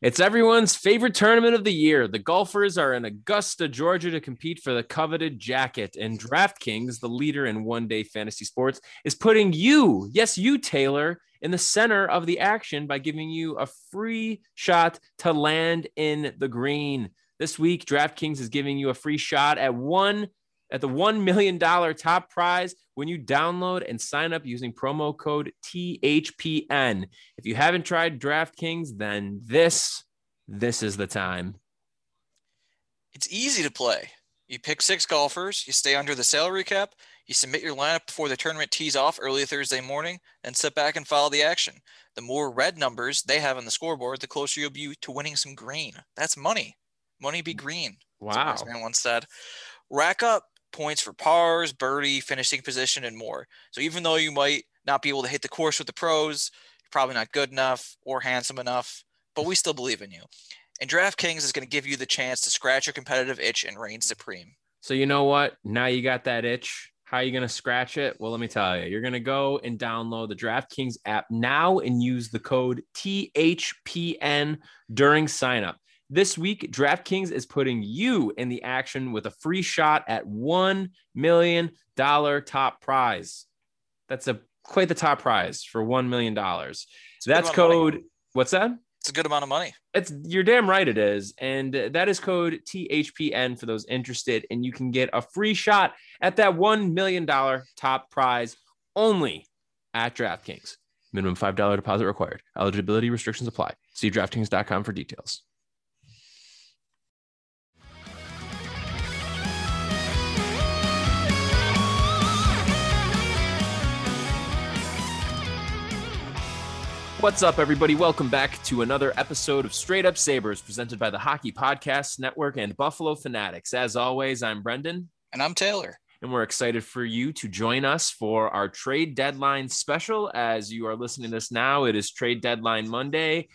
It's everyone's favorite tournament of the year. The golfers are in Augusta, Georgia to compete for the coveted jacket. And DraftKings, the leader in one-day fantasy sports, is putting you, yes, you, Taylor, in the center of the action by giving you a free shot to land in the green. This week, DraftKings is giving you a free shot at the $1 million top prize when you download and sign up using promo code THPN. If you haven't tried DraftKings, then this is the time. It's easy to play. You pick six golfers, you stay under the salary cap, you submit your lineup before the tournament tees off early Thursday morning, and sit back and follow the action. The more red numbers they have on the scoreboard, the closer you'll be to winning some green. That's money. Money be green. Wow. As man once said. Rack up points for pars, birdie, finishing position, and more. So even though you might not be able to hit the course with the pros, you're probably not good enough or handsome enough, but we still believe in you. And DraftKings is going to give you the chance to scratch your competitive itch and reign supreme. So you know what? Now you got that itch. How are you going to scratch it? Well, let me tell you. You're going to go and download the DraftKings app now and use the code THPN during signup. This week, DraftKings is putting you in the action with a free shot at $1 million top prize. That's quite the top prize for $1 million. That's code. What's that? It's a good amount of money. You're damn right it is. And that is code THPN for those interested. And you can get a free shot at that $1 million top prize only at DraftKings. Minimum $5 deposit required. Eligibility restrictions apply. See DraftKings.com for details. What's up, everybody? Welcome back to another episode of Straight Up Sabres, presented by the Hockey Podcast Network and Buffalo Fanatics. As always, I'm Brendan. And I'm Taylor. And we're excited for you to join us for our trade deadline special. As you are listening to this now, it is trade deadline Monday,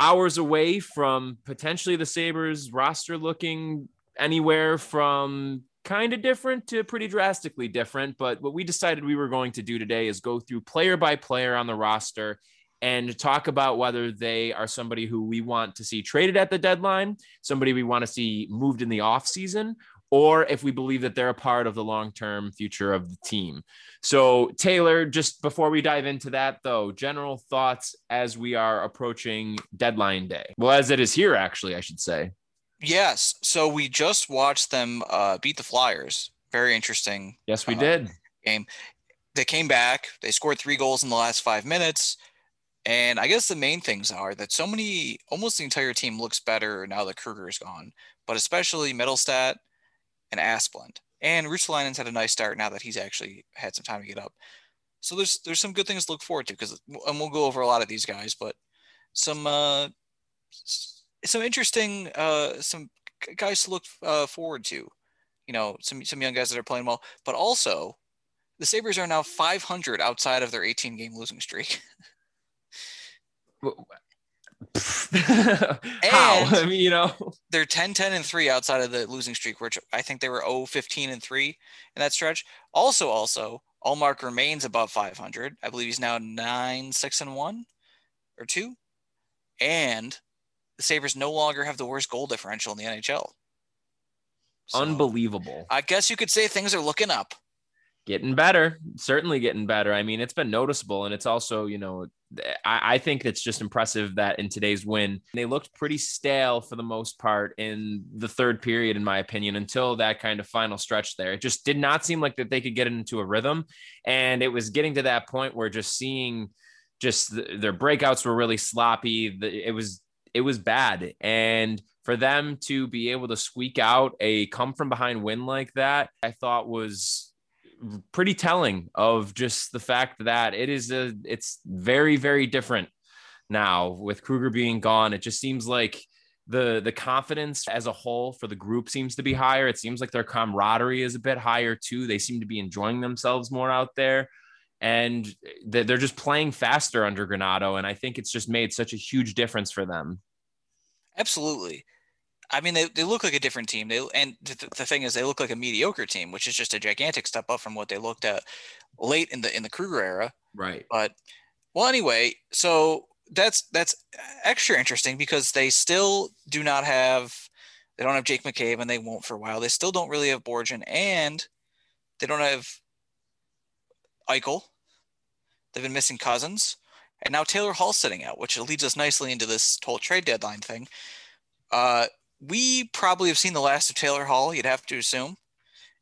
hours away from potentially the Sabres roster looking anywhere from kind of different to pretty drastically different. But what we decided we were going to do today is go through player by player on the roster and talk about whether they are somebody who we want to see traded at the deadline, somebody we want to see moved in the offseason, or if we believe that they're a part of the long-term future of the team. So, Taylor, just before we dive into that, though, general thoughts as we are approaching deadline day. Well, as it is here, actually, I should say. Yes. So we just watched them beat the Flyers. Very interesting. Yes, we did. Game. They came back. They scored 3 goals in the last 5 minutes. And I guess the main things are that so many, almost the entire team looks better now that Krueger is gone, but especially Mittelstadt and Asplund. And Ristolainen's had a nice start now that he's actually had some time to get up. So there's some good things to look forward to, because, and we'll go over a lot of these guys, but some interesting some guys to look forward to, you know, some young guys that are playing well, but also the Sabres are now 500 outside of their 18-game losing streak. How? I mean, you know, they're 10-10-3 outside of the losing streak, which I think they were 0-15-3 in that stretch. Also Allmark remains above 500. I believe he's now 9-6-1 or 2, and the Sabres no longer have the worst goal differential in the NHL. So, unbelievable. I guess you could say things are looking up. Getting better, certainly getting better. I mean, it's been noticeable, and it's also, you know, I think it's just impressive that in today's win, they looked pretty stale for the most part in the third period, in my opinion, until that kind of final stretch there. It just did not seem like that they could get into a rhythm, and it was getting to that point where just seeing just their breakouts were really sloppy. It was bad, and for them to be able to squeak out a come-from-behind win like that, I thought was pretty telling of just the fact that it's very, very different now. With Krueger being gone, it just seems like the confidence as a whole for the group seems to be higher. It seems like their camaraderie is a bit higher too. They seem to be enjoying themselves more out there, and they're just playing faster under Granato. And I think it's just made such a huge difference for them. Absolutely. I mean, they look like a different team. The thing is, they look like a mediocre team, which is just a gigantic step up from what they looked at late in the Krueger era. Right. But well, anyway, so that's extra interesting because they still don't have Jake McCabe, and they won't for a while. They still don't really have Borgen, and they don't have Eichel. They've been missing Cousins, and now Taylor Hall sitting out, which leads us nicely into this whole trade deadline thing. We probably have seen the last of Taylor Hall, you'd have to assume,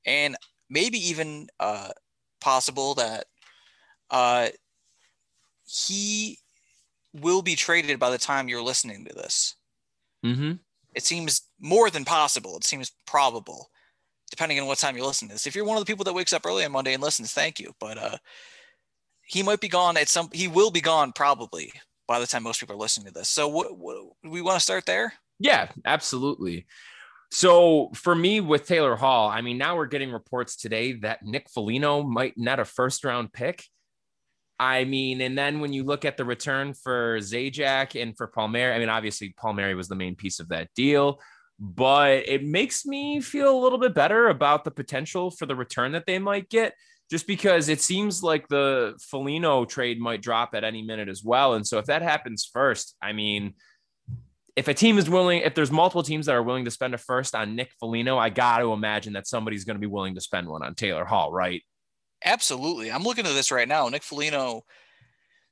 and maybe even possible that he will be traded by the time you're listening to this. Mm-hmm. It seems more than possible. It seems probable, depending on what time you listen to this. If you're one of the people that wakes up early on Monday and listens, thank you. But he might be gone he will be gone probably by the time most people are listening to this. So what we want to start there? Yeah, absolutely. So for me with Taylor Hall, I mean, now we're getting reports today that Nick Foligno might net a first-round pick. I mean, and then when you look at the return for Zajac and for Palmieri, I mean, obviously Palmieri was the main piece of that deal, but it makes me feel a little bit better about the potential for the return that they might get, just because it seems like the Foligno trade might drop at any minute as well. And so if that happens first, I mean, if there's multiple teams that are willing to spend a first on Nick Foligno, I got to imagine that somebody's going to be willing to spend one on Taylor Hall, right? Absolutely. I'm looking at this right now. Nick Foligno,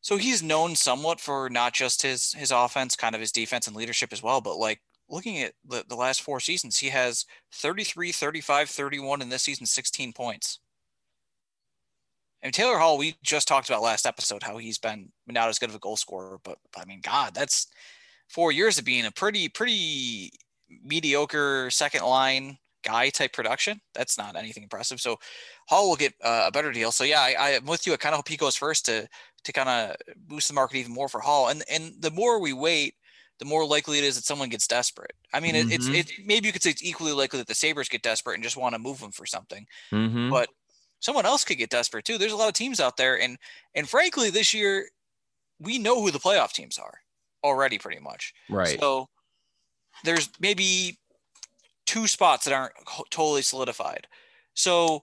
so he's known somewhat for not just his offense, kind of his defense and leadership as well, but like looking at the last four seasons, he has 33, 35, 31, and this season 16 points. And Taylor Hall, we just talked about last episode how he's been not as good of a goal scorer, but I mean, God, that's 4 years of being a pretty mediocre second line guy type production. That's not anything impressive. So Hall will get a better deal. So yeah, I'm with you. I kind of hope he goes first to kind of boost the market even more for Hall. And the more we wait, the more likely it is that someone gets desperate. I mean, mm-hmm. it's maybe you could say it's equally likely that the Sabres get desperate and just want to move them for something, mm-hmm. but someone else could get desperate too. There's a lot of teams out there. And frankly, this year we know who the playoff teams are already pretty much. Right. So there's maybe two spots that aren't totally solidified. So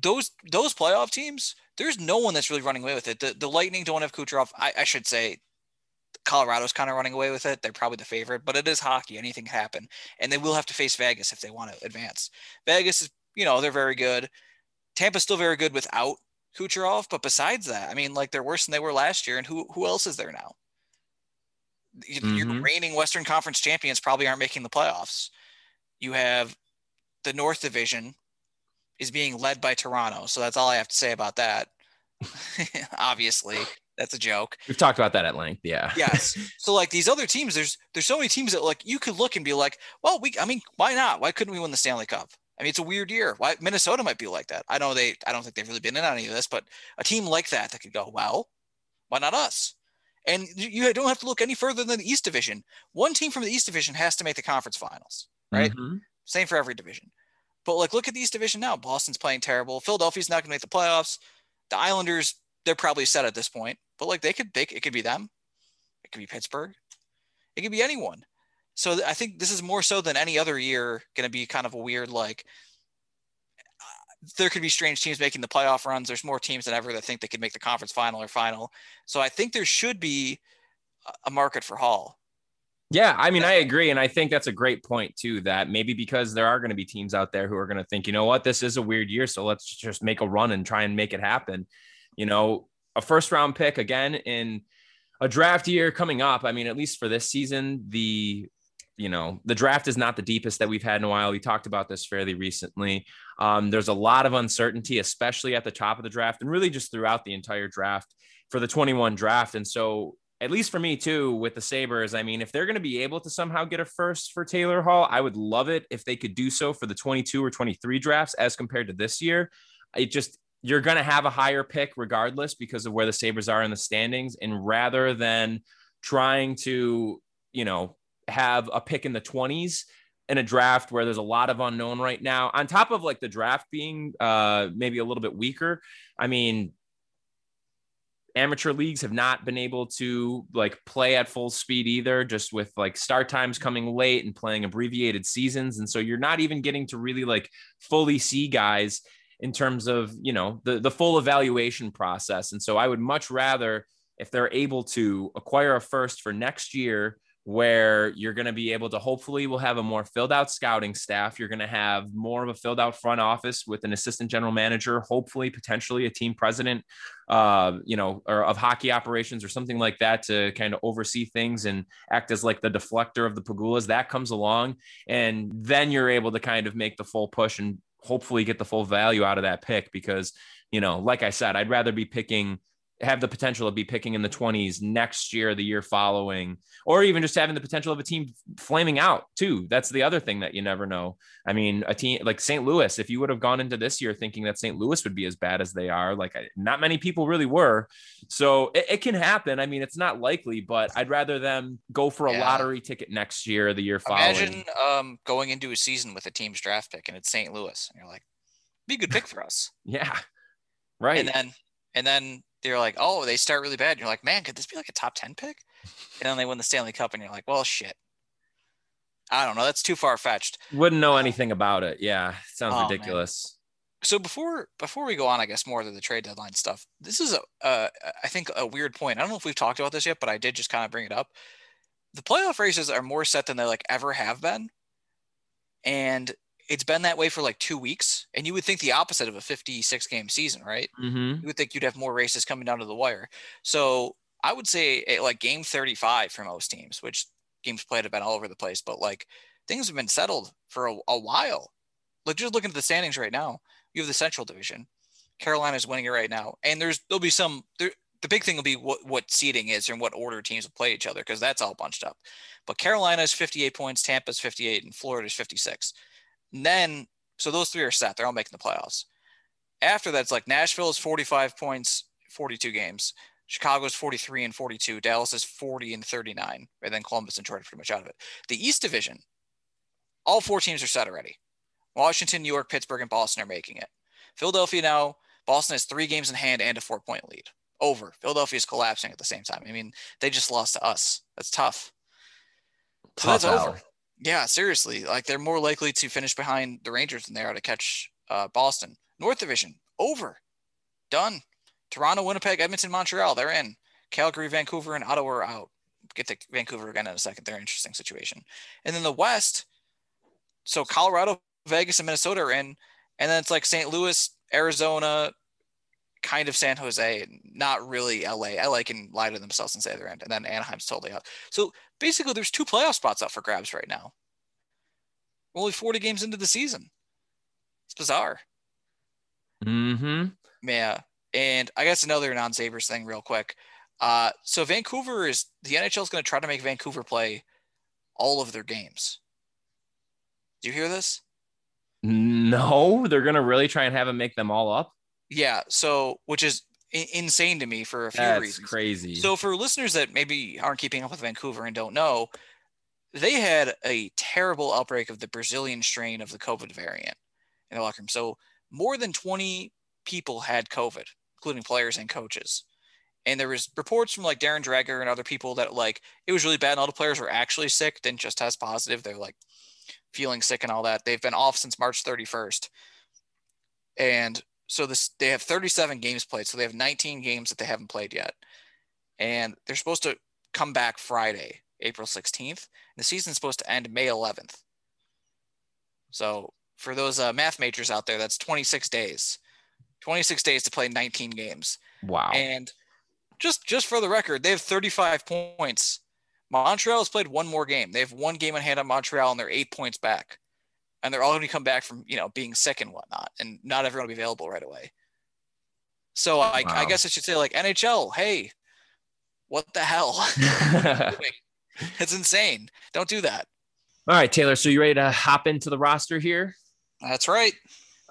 those playoff teams, there's no one that's really running away with it. The Lightning don't have Kucherov. I should say Colorado's kind of running away with it. They're probably the favorite, but it is hockey. Anything can happen. And they will have to face Vegas if they want to advance. Vegas is, they're very good. Tampa's still very good without Kucherov. But besides that, I mean, like they're worse than they were last year. And who else is there now? Your mm-hmm. reigning Western Conference champions probably aren't making the playoffs. You have the North Division is being led by Toronto. So that's all I have to say about that. Obviously, that's a joke. We've talked about that at length. Yeah. Yes. So like these other teams, there's so many teams that like you could look and be like, well, why not? Why couldn't we win the Stanley Cup? I mean, it's a weird year. Why Minnesota might be like that. I don't think they've really been in on any of this, but a team like that could go, well, why not us? And you don't have to look any further than the East Division. One team from the East Division has to make the conference finals, right? Mm-hmm. Same for every division. But, like, look at the East Division now. Boston's playing terrible. Philadelphia's not going to make the playoffs. The Islanders, they're probably set at this point. But, like, it could be them. It could be Pittsburgh. It could be anyone. So I think this is more so than any other year going to be kind of a weird, like, there could be strange teams making the playoff runs. There's more teams than ever that think they could make the conference final or final. So I think there should be a market for Hall. Yeah. I mean, I agree. And I think that's a great point too, that maybe because there are going to be teams out there who are going to think, you know what, this is a weird year. So let's just make a run and try and make it happen. A first round pick again in a draft year coming up. I mean, at least for this season, the draft is not the deepest that we've had in a while. We talked about this fairly recently. There's a lot of uncertainty, especially at the top of the draft and really just throughout the entire draft for the 21 draft. And so at least for me too, with the Sabres, I mean, if they're going to be able to somehow get a first for Taylor Hall, I would love it if they could do so for the 22 or 23 drafts as compared to this year. It just you're going to have a higher pick regardless because of where the Sabres are in the standings. And rather than trying to, you know, have a pick in the 20s in a draft where there's a lot of unknown right now, on top of like the draft being maybe a little bit weaker. I mean, amateur leagues have not been able to like play at full speed either, just with like start times coming late and playing abbreviated seasons. And so you're not even getting to really like fully see guys in terms of, you know, the full evaluation process. And so I would much rather, if they're able to acquire a first for next year, where you're going to be able to, hopefully we'll have a more filled out scouting staff. You're going to have more of a filled out front office with an assistant general manager, hopefully potentially a team president, you know, or of hockey operations or something like that to kind of oversee things and act as like the deflector of the Pagulas that comes along. And then you're able to kind of make the full push and hopefully get the full value out of that pick. Because, you know, like I said, I'd rather be picking, have the potential of be picking in the 20s next year, the year following, or even just having the potential of a team flaming out too. That's the other thing that you never know. I mean, a team like St. Louis, if you would have gone into this year thinking that St. Louis would be as bad as they are, like not many people really were. So it can happen. I mean, it's not likely, but I'd rather them go for a lottery ticket next year, the year following. Imagine going into a season with a team's draft pick and it's St. Louis and you're like, be a good pick for us. Yeah. Right. And then, they're like, oh, they start really bad. And you're like, man, could this be like a top 10 pick? And then they win the Stanley Cup and you're like, well, shit. I don't know. That's too far-fetched. Wouldn't know anything about it. Yeah. Sounds ridiculous. Man. So before we go on, I guess, more to the trade deadline stuff, this is, I think, a weird point. I don't know if we've talked about this yet, but I did just kind of bring it up. The playoff races are more set than they like ever have been. And it's been that way for like 2 weeks, and you would think the opposite of a 56 game season, right? Mm-hmm. You would think you'd have more races coming down to the wire. So I would say at like game 35 for most teams, which games played have been all over the place, but like things have been settled for a while. Like just looking at the standings right now, you have the Central Division. Carolina's winning it right now. And there'll be the big thing will be what seeding is and what order teams will play each other, because that's all bunched up. But Carolina's 58 points, Tampa's 58, and Florida's 56. And then, so those three are set. They're all making the playoffs. After that, it's like Nashville is 45 points, 42 games. Chicago is 43 and 42. Dallas is 40 and 39. And then Columbus and Detroit are pretty much out of it. The East Division, all four teams are set already. Washington, New York, Pittsburgh, and Boston are making it. Philadelphia now, Boston has 3 games in hand and a 4-point lead. Over. Philadelphia is collapsing at the same time. I mean, they just lost to us. That's tough. So that's over. Yeah, seriously. Like they're more likely to finish behind the Rangers than they are to catch Boston. North Division, over. Done. Toronto, Winnipeg, Edmonton, Montreal, they're in. Calgary, Vancouver, and Ottawa are out. Get to Vancouver again in a second. They're an interesting situation. And then the West, so Colorado, Vegas, and Minnesota are in. And then it's like St. Louis, Arizona, kind of San Jose, not really LA. LA can lie to themselves and say they're in. And then Anaheim's totally out. So basically there's 2 playoff spots up for grabs right now. We're only 40 games into the season. It's bizarre. Mm-hmm. Yeah. And I guess another non-Sabres thing real quick. So Vancouver is, the NHL is going to try to make Vancouver play all of their games. Do you hear this? No, they're going to really try and have them make them all up. Yeah, so which is insane to me for a few reasons. That's crazy. So for listeners that maybe aren't keeping up with Vancouver and don't know, they had a terrible outbreak of the Brazilian strain of the COVID variant in the locker room. So more than 20 people had COVID, including players and coaches. And there was reports from like Darren Dreger and other people that like it was really bad. And all the players were actually sick, didn't just test positive. They're like feeling sick and all that. They've been off since March 31st. And so they have 37 games played. So they have 19 games that they haven't played yet. And they're supposed to come back Friday, April 16th. And the season's supposed to end May 11th. So for those math majors out there, that's 26 days. 26 days to play 19 games. Wow. And just for the record, they have 35 points. Montreal has played 1 more game. They have 1 game in hand on Montreal, and they're 8 points back. And they're all going to come back from, you know, being sick and whatnot, and not everyone will be available right away. So I guess I should say like NHL, hey, what the hell? It's insane. Don't do that. All right, Taylor. So you ready to hop into the roster here? That's right.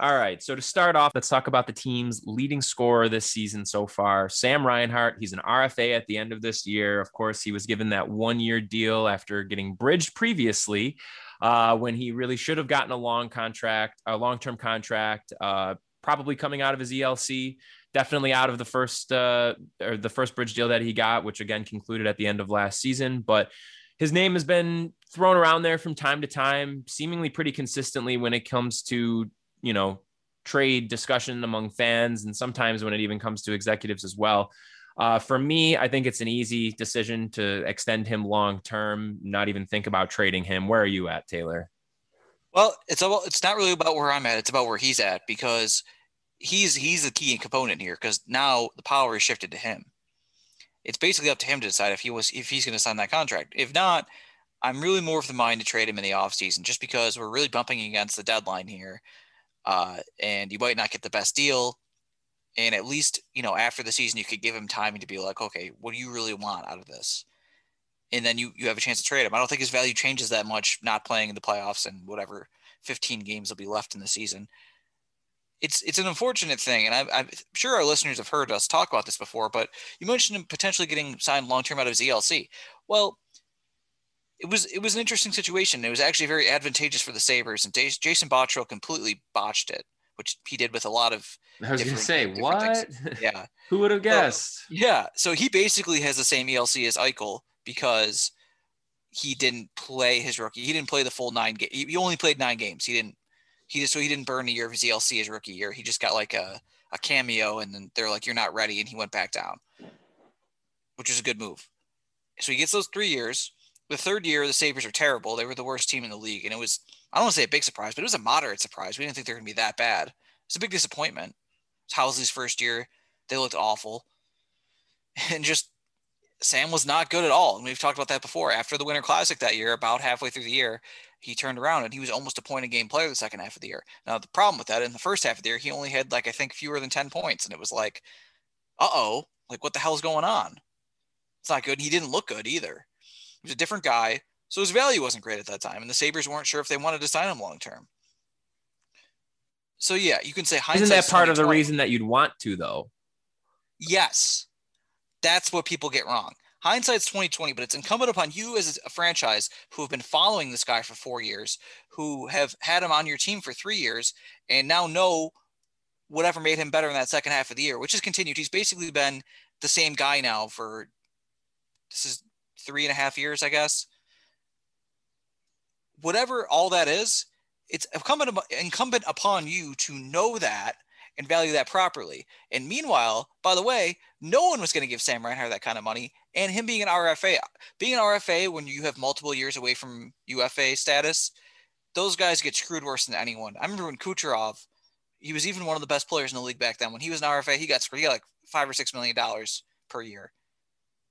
All right, so to start off, let's talk about the team's leading scorer this season so far, Sam Reinhart. He's an RFA at the end of this year. Of course, he was given that one-year deal after getting bridged previously when he really should have gotten a long-term contract, probably coming out of his ELC, definitely out of the first bridge deal that he got, which again concluded at the end of last season. But his name has been thrown around there from time to time, seemingly pretty consistently when it comes to, you know, trade discussion among fans, and sometimes when it even comes to executives as well. For me, I think it's an easy decision to extend him long-term, not even think about trading him. Where are you at, Taylor? Well, it's not really about where I'm at. It's about where he's at, because he's the key component here, because now the power is shifted to him. It's basically up to him to decide if he's going to sign that contract. If not, I'm really more of the mind to trade him in the offseason, just because we're really bumping against the deadline here. And you might not get the best deal. And at least, you know, after the season, you could give him time to be like, okay, what do you really want out of this? And then you have a chance to trade him. I don't think his value changes that much, not playing in the playoffs and whatever 15 games will be left in the season. It's an unfortunate thing. And I'm sure our listeners have heard us talk about this before, but you mentioned him potentially getting signed long-term out of his ELC. Well, it was an interesting situation. It was actually very advantageous for the Sabres, and Jason Bottrill completely botched it, which he did with a lot of. I was going to say, what? Things. Yeah. Who would have guessed? Yeah. So he basically has the same ELC as Eichel, because he didn't play his rookie. He didn't play the full 9 games. He only played 9 games. So he didn't burn a year of his ELC his rookie year. He just got like a cameo, and then they're like, you're not ready. And he went back down, which is a good move. So he gets those 3 years. The third year, the Sabres are terrible. They were the worst team in the league. And it was, I don't want to say a big surprise, but it was a moderate surprise. We didn't think they were going to be that bad. It's a big disappointment. It's Housley's first year. They looked awful. And just Sam was not good at all. And we've talked about that before. After the Winter Classic that year, about halfway through the year, he turned around and he was almost a point a game player the second half of the year. Now, the problem with that, in the first half of the year, he only had like, I think, fewer than 10 points. And it was like, uh-oh, like what the hell's going on? It's not good. He didn't look good either. He was a different guy, so his value wasn't great at that time, and the Sabres weren't sure if they wanted to sign him long-term. So, yeah, you can say hindsight. Isn't that part of the reason that you'd want to, though? Yes. That's what people get wrong. Hindsight's 2020, but it's incumbent upon you as a franchise who have been following this guy for 4 years, who have had him on your team for 3 years, and now know whatever made him better in that second half of the year, which has continued. He's basically been the same guy now for – this is – 3.5 years, I guess. Whatever all that is, it's incumbent upon you to know that and value that properly. And meanwhile, by the way, no one was going to give Sam Reinhart that kind of money. And him being an RFA when you have multiple years away from UFA status, those guys get screwed worse than anyone. I remember when Kucherov, he was even one of the best players in the league back then. When he was an RFA, he got screwed. He got like $5 or $6 million per year.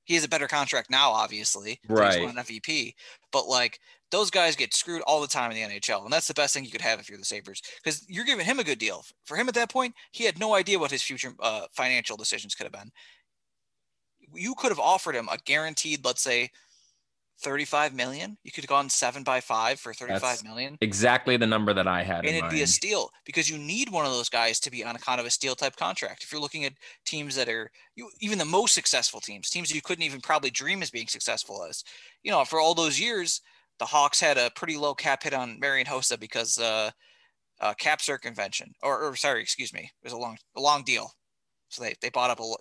He has a better contract now, obviously. Right. He's won an MVP. But, like, those guys get screwed all the time in the NHL, and that's the best thing you could have if you're the Sabres, because you're giving him a good deal. For him at that point, he had no idea what his future financial decisions could have been. You could have offered him a guaranteed, let's say, $35 million. You could have gone 7x5 for $35 million. Exactly the number that I had in mind. And it'd be a steal, because you need one of those guys to be on a kind of a steal type contract. If you're looking at teams that are even the most successful teams you couldn't even probably dream as being successful as, you know, for all those years, the Hawks had a pretty low cap hit on Marian Hossa because cap circumvention it was a long deal. So they bought up a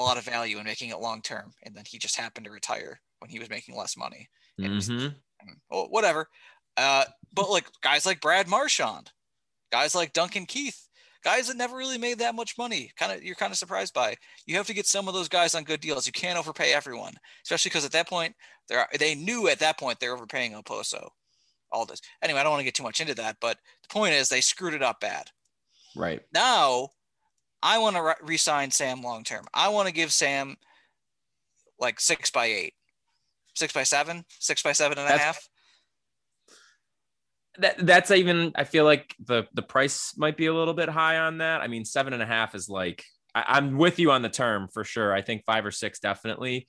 lot of value in making it long-term. And then he just happened to retire when he was making less money. Whatever. But like guys like Brad Marchand, guys like Duncan Keith, guys that never really made that much money. You're kind of surprised by. You have to get some of those guys on good deals. You can't overpay everyone, especially because at that point they knew at that point they're overpaying Oposo. All this. Anyway, I don't want to get too much into that, but the point is they screwed it up bad. Right. Now I want to re-sign Sam long-term. I want to give Sam like 6x8, 6x7, 6x7.5. That's even, I feel like the price might be a little bit high on that. I mean, 7.5 is like, I'm with you on the term for sure. I think 5 or 6, definitely.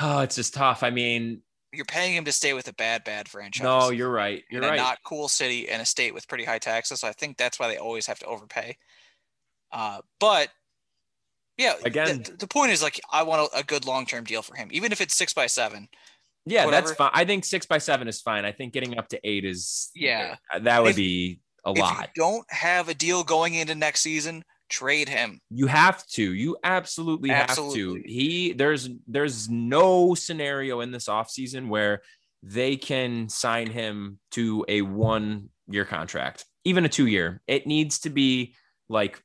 Oh, it's just tough. I mean, you're paying him to stay with a bad franchise. No, you're right. You're in right. A not cool city and a state with pretty high taxes. So I think that's why they always have to overpay. But yeah, again, the point is like, I want a good long-term deal for him, even if it's 6x7. Yeah, whatever. That's fine. I think 6x7 is fine. I think getting up to 8 is, yeah, that would be a lot. If you don't have a deal going into next season, trade him. You have to. You absolutely have to. There's no scenario in this offseason where they can sign him to a 1-year contract, even a 2-year. It needs to be like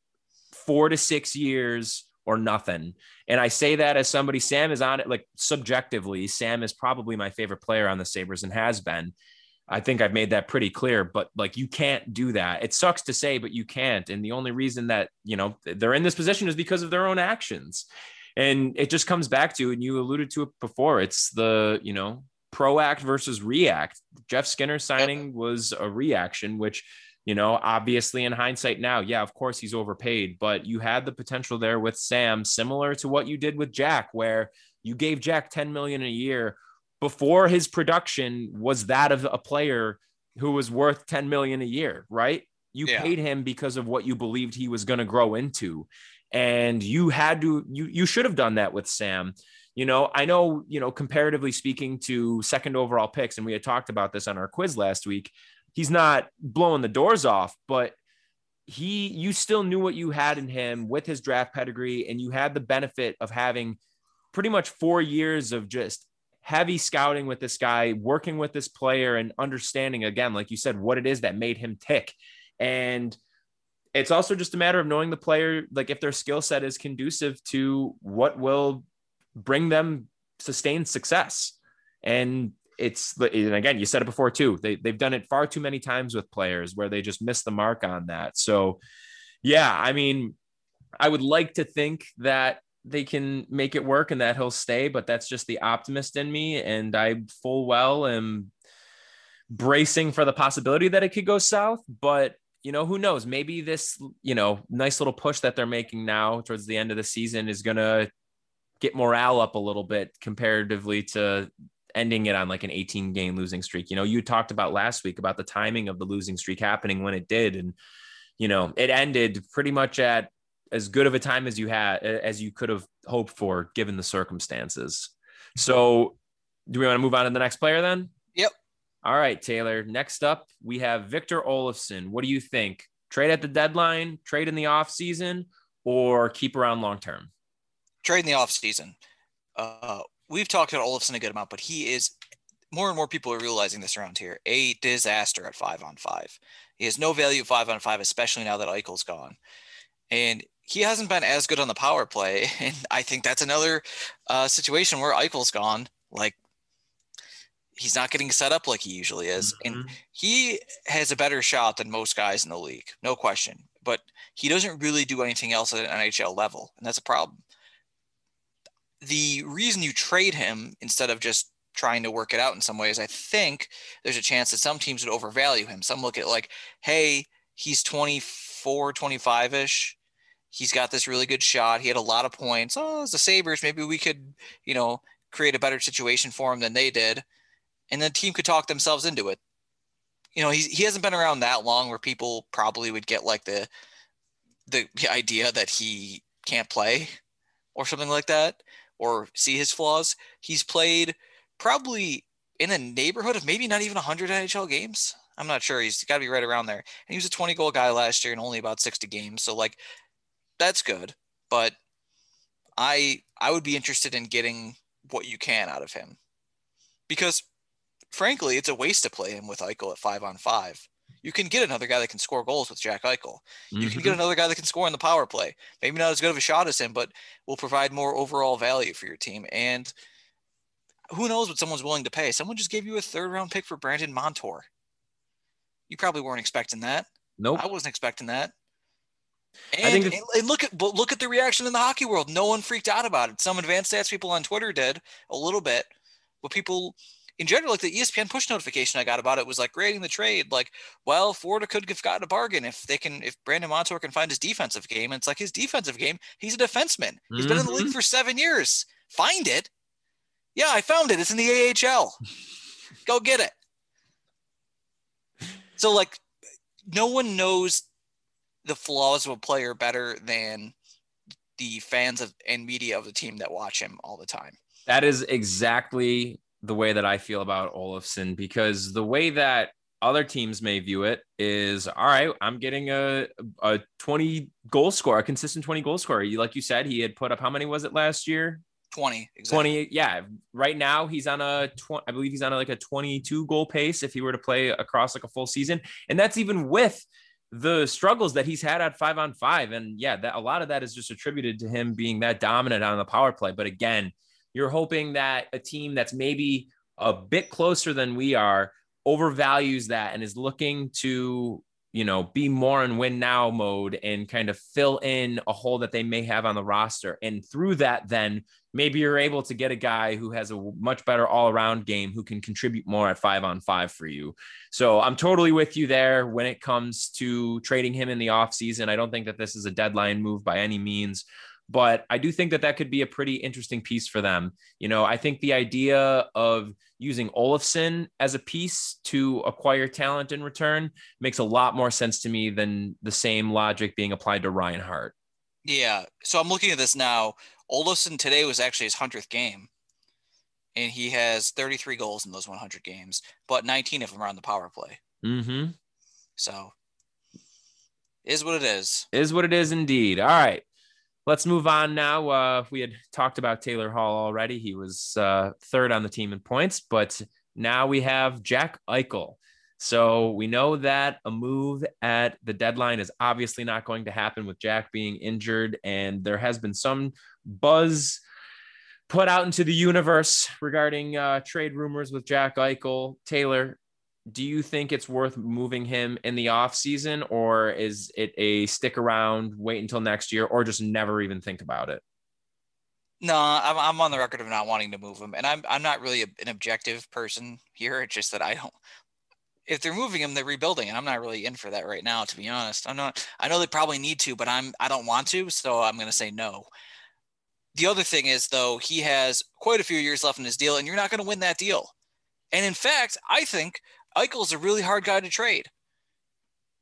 4 to 6 years or nothing. And I say that as somebody, Sam is on it, like subjectively, Sam is probably my favorite player on the Sabres and has been. I think I've made that pretty clear, but like, you can't do that. It sucks to say, but you can't. And the only reason that, you know, they're in this position is because of their own actions. And it just comes back to, and you alluded to it before, it's the, you know, proact versus react. Jeff Skinner signing was a reaction, which, you know, obviously in hindsight now, yeah, of course he's overpaid, but you had the potential there with Sam, similar to what you did with Jack, where you gave Jack $10 million a year before his production was that of a player who was worth $10 million a year, right? You paid him because of what you believed he was going to grow into. And you should have done that with Sam. You know, I know, you know, comparatively speaking to second overall picks, and we had talked about this on our quiz last week, he's not blowing the doors off, but you still knew what you had in him with his draft pedigree. And you had the benefit of having pretty much 4 years of just heavy scouting with this guy, working with this player and understanding, again, like you said, what it is that made him tick. And it's also just a matter of knowing the player, like if their skill set is conducive to what will bring them sustained success. And and again, you said it before too, they've done it far too many times with players where they just miss the mark on that. So yeah, I mean, I would like to think that they can make it work and that he'll stay, but that's just the optimist in me. And I full well am bracing for the possibility that it could go south, but you know, who knows, maybe this, you know, nice little push that they're making now towards the end of the season is going to get morale up a little bit comparatively to ending it on like an 18-game losing streak. You know, you talked about last week about the timing of the losing streak happening when it did. And, you know, it ended pretty much at as good of a time as you could have hoped for given the circumstances. So do we want to move on to the next player then? Yep. All right, Taylor. Next up, we have Victor Olofsson. What do you think? Trade at the deadline, trade in the offseason, or keep around long-term? Trade in the offseason. We've talked about Olofsson a good amount, but he is, more and more people are realizing this around here, a disaster at 5-on-5. He has no value 5-on-5, especially now that Eichel's gone. And he hasn't been as good on the power play. And I think that's another situation where Eichel's gone. Like, he's not getting set up like he usually is. Mm-hmm. And he has a better shot than most guys in the league, no question. But he doesn't really do anything else at an NHL level. And that's a problem. The reason you trade him instead of just trying to work it out in some ways, I think there's a chance that some teams would overvalue him. Some look at like, hey, he's 24, 25-ish. He's got this really good shot. He had a lot of points. Oh, it's the Sabres. Maybe we could, you know, create a better situation for him than they did. And the team could talk themselves into it. You know, he hasn't been around that long where people probably would get like the idea that he can't play or something like that, or see his flaws. He's played probably in the neighborhood of maybe not even 100 NHL games. I'm not sure. He's got to be right around there. And he was a 20-goal guy last year in only about 60 games. So, like, that's good. But I would be interested in getting what you can out of him. Because, frankly, it's a waste to play him with Eichel at 5-on-5. You can get another guy that can score goals with Jack Eichel. You can get another guy that can score in the power play. Maybe not as good of a shot as him, but will provide more overall value for your team. And who knows what someone's willing to pay. Someone just gave you a 3rd-round pick for Brandon Montour. You probably weren't expecting that. Nope. I wasn't expecting that. And look at the reaction in the hockey world. No one freaked out about it. Some advanced stats people on Twitter did a little bit, but people in general, like the ESPN push notification I got about it was like grading the trade. Like, well, Florida could have gotten a bargain if Brandon Montour can find his defensive game. And it's like his defensive game, he's a defenseman. He's been in the league for 7 years. Find it. Yeah, I found it. It's in the AHL. Go get it. So, like, no one knows the flaws of a player better than the fans of and media of the team that watch him all the time. That is exactly the way that I feel about Olofsson, because the way that other teams may view it is, all right, I'm getting a 20 goal scorer, a consistent 20 goal scorer. Like you said, he had put up, how many was it last year? 20. Exactly. 20. Yeah. Right now he's on I believe he's on like a 22 goal pace if he were to play across like a full season. And that's even with the struggles that he's had at 5-on-5. And yeah, that a lot of that is just attributed to him being that dominant on the power play. But again, you're hoping that a team that's maybe a bit closer than we are overvalues that and is looking to, you know, be more in win now mode and kind of fill in a hole that they may have on the roster. And through that, then maybe you're able to get a guy who has a much better all around game, who can contribute more at 5-on-5 for you. So I'm totally with you there when it comes to trading him in the offseason. I don't think that this is a deadline move by any means, but I do think that that could be a pretty interesting piece for them. You know, I think the idea of using Olofsson as a piece to acquire talent in return makes a lot more sense to me than the same logic being applied to Reinhart. Yeah. So I'm looking at this now. Olofsson today was actually his 100th game, and he has 33 goals in those 100 games, but 19 of them are on the power play. Mm-hmm. So is what it is. Is what it is indeed. All right. Let's move on now. We had talked about Taylor Hall already. He was third on the team in points, but now we have Jack Eichel. So we know that a move at the deadline is obviously not going to happen with Jack being injured. And there has been some buzz put out into the universe regarding trade rumors with Jack Eichel. Taylor, do you think it's worth moving him in the off season, or is it a stick around, wait until next year, or just never even think about it? No, I'm on the record of not wanting to move him. And I'm not really an objective person here. It's just that I don't, if they're moving him, they're rebuilding. And I'm not really in for that right now, to be honest. I know they probably need to, but I don't want to. So I'm going to say no. The other thing is though, he has quite a few years left in his deal, and you're not going to win that deal. And in fact, I think Eichel's a really hard guy to trade,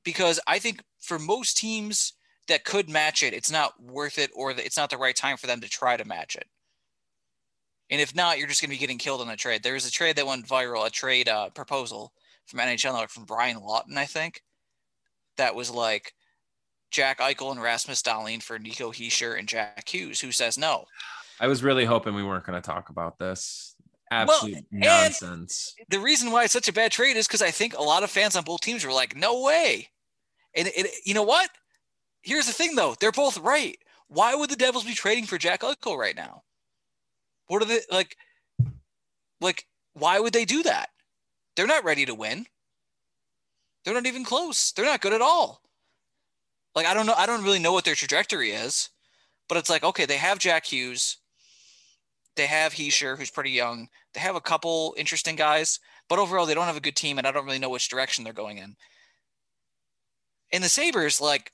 because I think for most teams that could match it, it's not worth it, or it's not the right time for them to try to match it. And if not, you're just going to be getting killed on a trade. There was a trade that went viral, a trade proposal from NHL Network from Brian Lawton, I think, that was like Jack Eichel and Rasmus Dahlin for Nico Hischier and Jack Hughes. Who says no? I was really hoping we weren't going to talk about this. Absolute nonsense. The reason why it's such a bad trade is because I think a lot of fans on both teams were like, no way. And you know what? Here's the thing, though. They're both right. Why would the Devils be trading for Jack Eichel right now? What are they like, why would they do that? They're not ready to win. They're not even close. They're not good at all. Like, I don't know. I don't really know what their trajectory is, but it's like, okay, they have Jack Hughes. They have Hischier, who's pretty young. They have a couple interesting guys, but overall they don't have a good team, and I don't really know which direction they're going in. And the Sabres, like,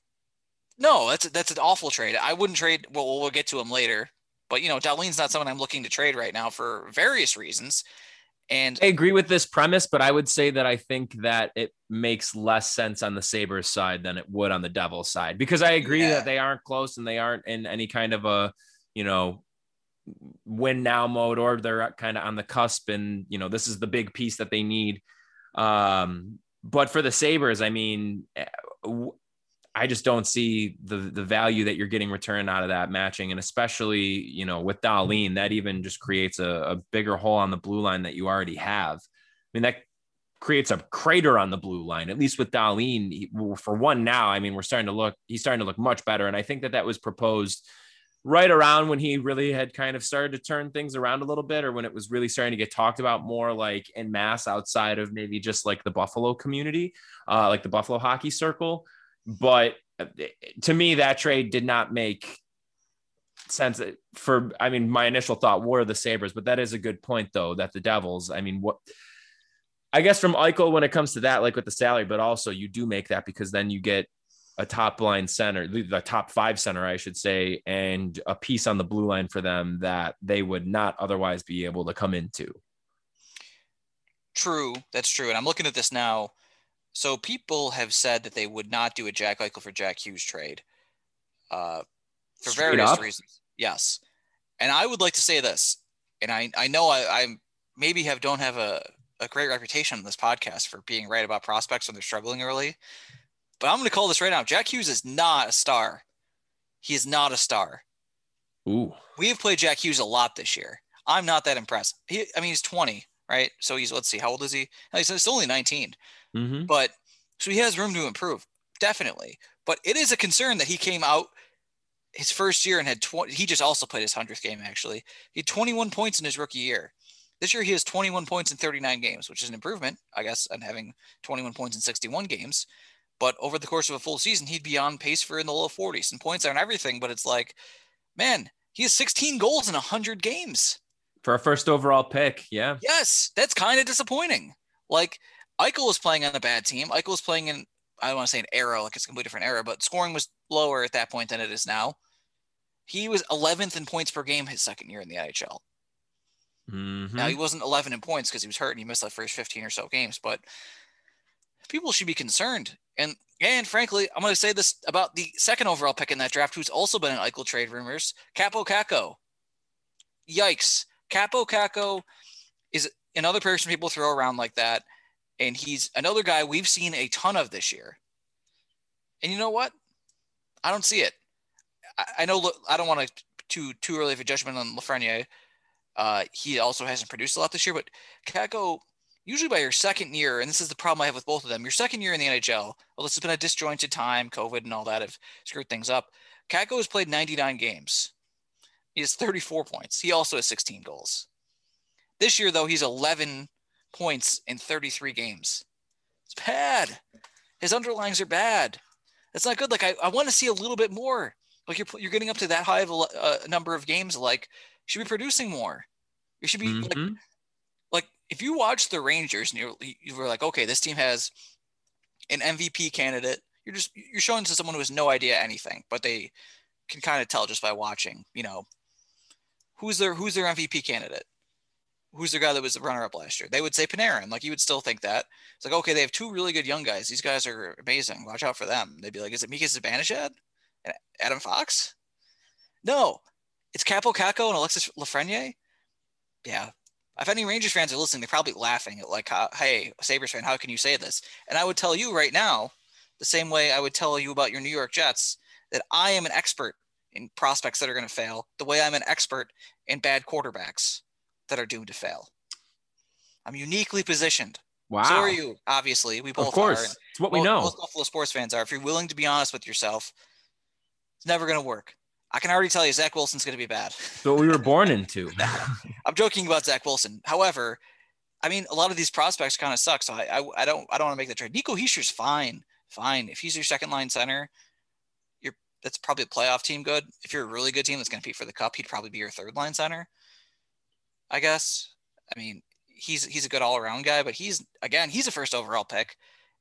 no, that's an awful trade. I wouldn't trade. Well, we'll get to him later, but you know, Dahlin's not someone I'm looking to trade right now for various reasons. And I agree with this premise, but I would say that I think that it makes less sense on the Sabres side than it would on the Devils side, because I agree that they aren't close and they aren't in any kind of a, you know, win now mode, or they're kind of on the cusp, and you know, this is the big piece that they need. But for the Sabres, I mean, I just don't see the value that you're getting returned out of that matching. And especially, you know, with Dahlin, that even just creates a bigger hole on the blue line that you already have. I mean, that creates a crater on the blue line, at least with Dahlin. For one, now, I mean, he's starting to look much better. And I think that was proposed right around when he really had kind of started to turn things around a little bit, or when it was really starting to get talked about more like en masse outside of maybe just like the Buffalo community, like the Buffalo hockey circle. But to me, that trade did not make sense for, I mean, my initial thought were the Sabres, but that is a good point though, that the Devils, I mean, what, I guess from Eichel when it comes to that, like with the salary, but also you do make that because then you get a top line center, the top five center, I should say, and a piece on the blue line for them that they would not otherwise be able to come into. True. That's true. And I'm looking at this now. So people have said that they would not do a Jack Eichel for Jack Hughes trade for various reasons. Yes. And I would like to say this, and I know I maybe don't have a great reputation on this podcast for being right about prospects when they're struggling early, but I'm going to call this right now. Jack Hughes is not a star. He is not a star. Ooh. We have played Jack Hughes a lot this year. I'm not that impressed. He's 20, right? So he's, let's see, how old is he? He's only 19. Mm-hmm. But so he has room to improve, definitely. But it is a concern that he came out his first year and had 20. He just also played his 100th game, actually. He had 21 points in his rookie year. This year, he has 21 points in 39 games, which is an improvement, I guess, on having 21 points in 61 games. But over the course of a full season, he'd be on pace for in the low 40s. And points aren't everything, but it's like, man, he has 16 goals in 100 games. For a first overall pick, yeah. Yes, that's kind of disappointing. Like, Eichel was playing on a bad team. Eichel was playing in, I don't want to say an era, like it's a completely different era, but scoring was lower at that point than it is now. He was 11th in points per game his second year in the NHL. Mm-hmm. Now, he wasn't 11 in points because he was hurt and he missed the first 15 or so games, but people should be concerned. And frankly, I'm going to say this about the second overall pick in that draft, who's also been in Eichel trade rumors, Capo Kakko. Yikes. Capo Kakko is another person people throw around like that. And he's another guy we've seen a ton of this year. And you know what? I don't see it. I know I don't want to too early of a judgment on Lafreniere. He also hasn't produced a lot this year, but Kakko, usually by your second year, and this is the problem I have with both of them, your second year in the NHL, well, this has been a disjointed time, COVID and all that have screwed things up. Kakko has played 99 games. He has 34 points. He also has 16 goals. This year, though, he's 11 points in 33 games. It's bad. His underlines are bad. That's not good. Like, I want to see a little bit more. Like, you're getting up to that high of a number of games. Like, you should be producing more. You should be like if you watch the Rangers and you were like, okay, this team has an MVP candidate. You're showing to someone who has no idea anything, but they can kind of tell just by watching. You know, who's their MVP candidate? Who's the guy that was the runner-up last year? They would say Panarin. Like, you would still think that. It's like, okay, they have two really good young guys. These guys are amazing. Watch out for them. They'd be like, is it Mika Zibanejad and Adam Fox? No, it's Capo Kakko and Alexis Lafreniere. Yeah. If any Rangers fans are listening, they're probably laughing at like, hey, Sabres fan, how can you say this? And I would tell you right now, the same way I would tell you about your New York Jets, that I am an expert in prospects that are going to fail, the way I'm an expert in bad quarterbacks that are doomed to fail. I'm uniquely positioned. Wow. So are you, obviously. We both are. Of course. Are. It's what we know. Most Buffalo sports fans are. If you're willing to be honest with yourself, it's never going to work. I can already tell you Zach Wilson's going to be bad. So what we were born into. I'm joking about Zach Wilson. However, I mean, a lot of these prospects kind of suck, so I don't want to make the trade. Nico Heischer's fine. If he's your second-line center, that's probably a playoff team good. If you're a really good team that's going to compete for the cup, he'd probably be your third-line center, I guess. I mean, he's a good all-around guy, but he's a first overall pick,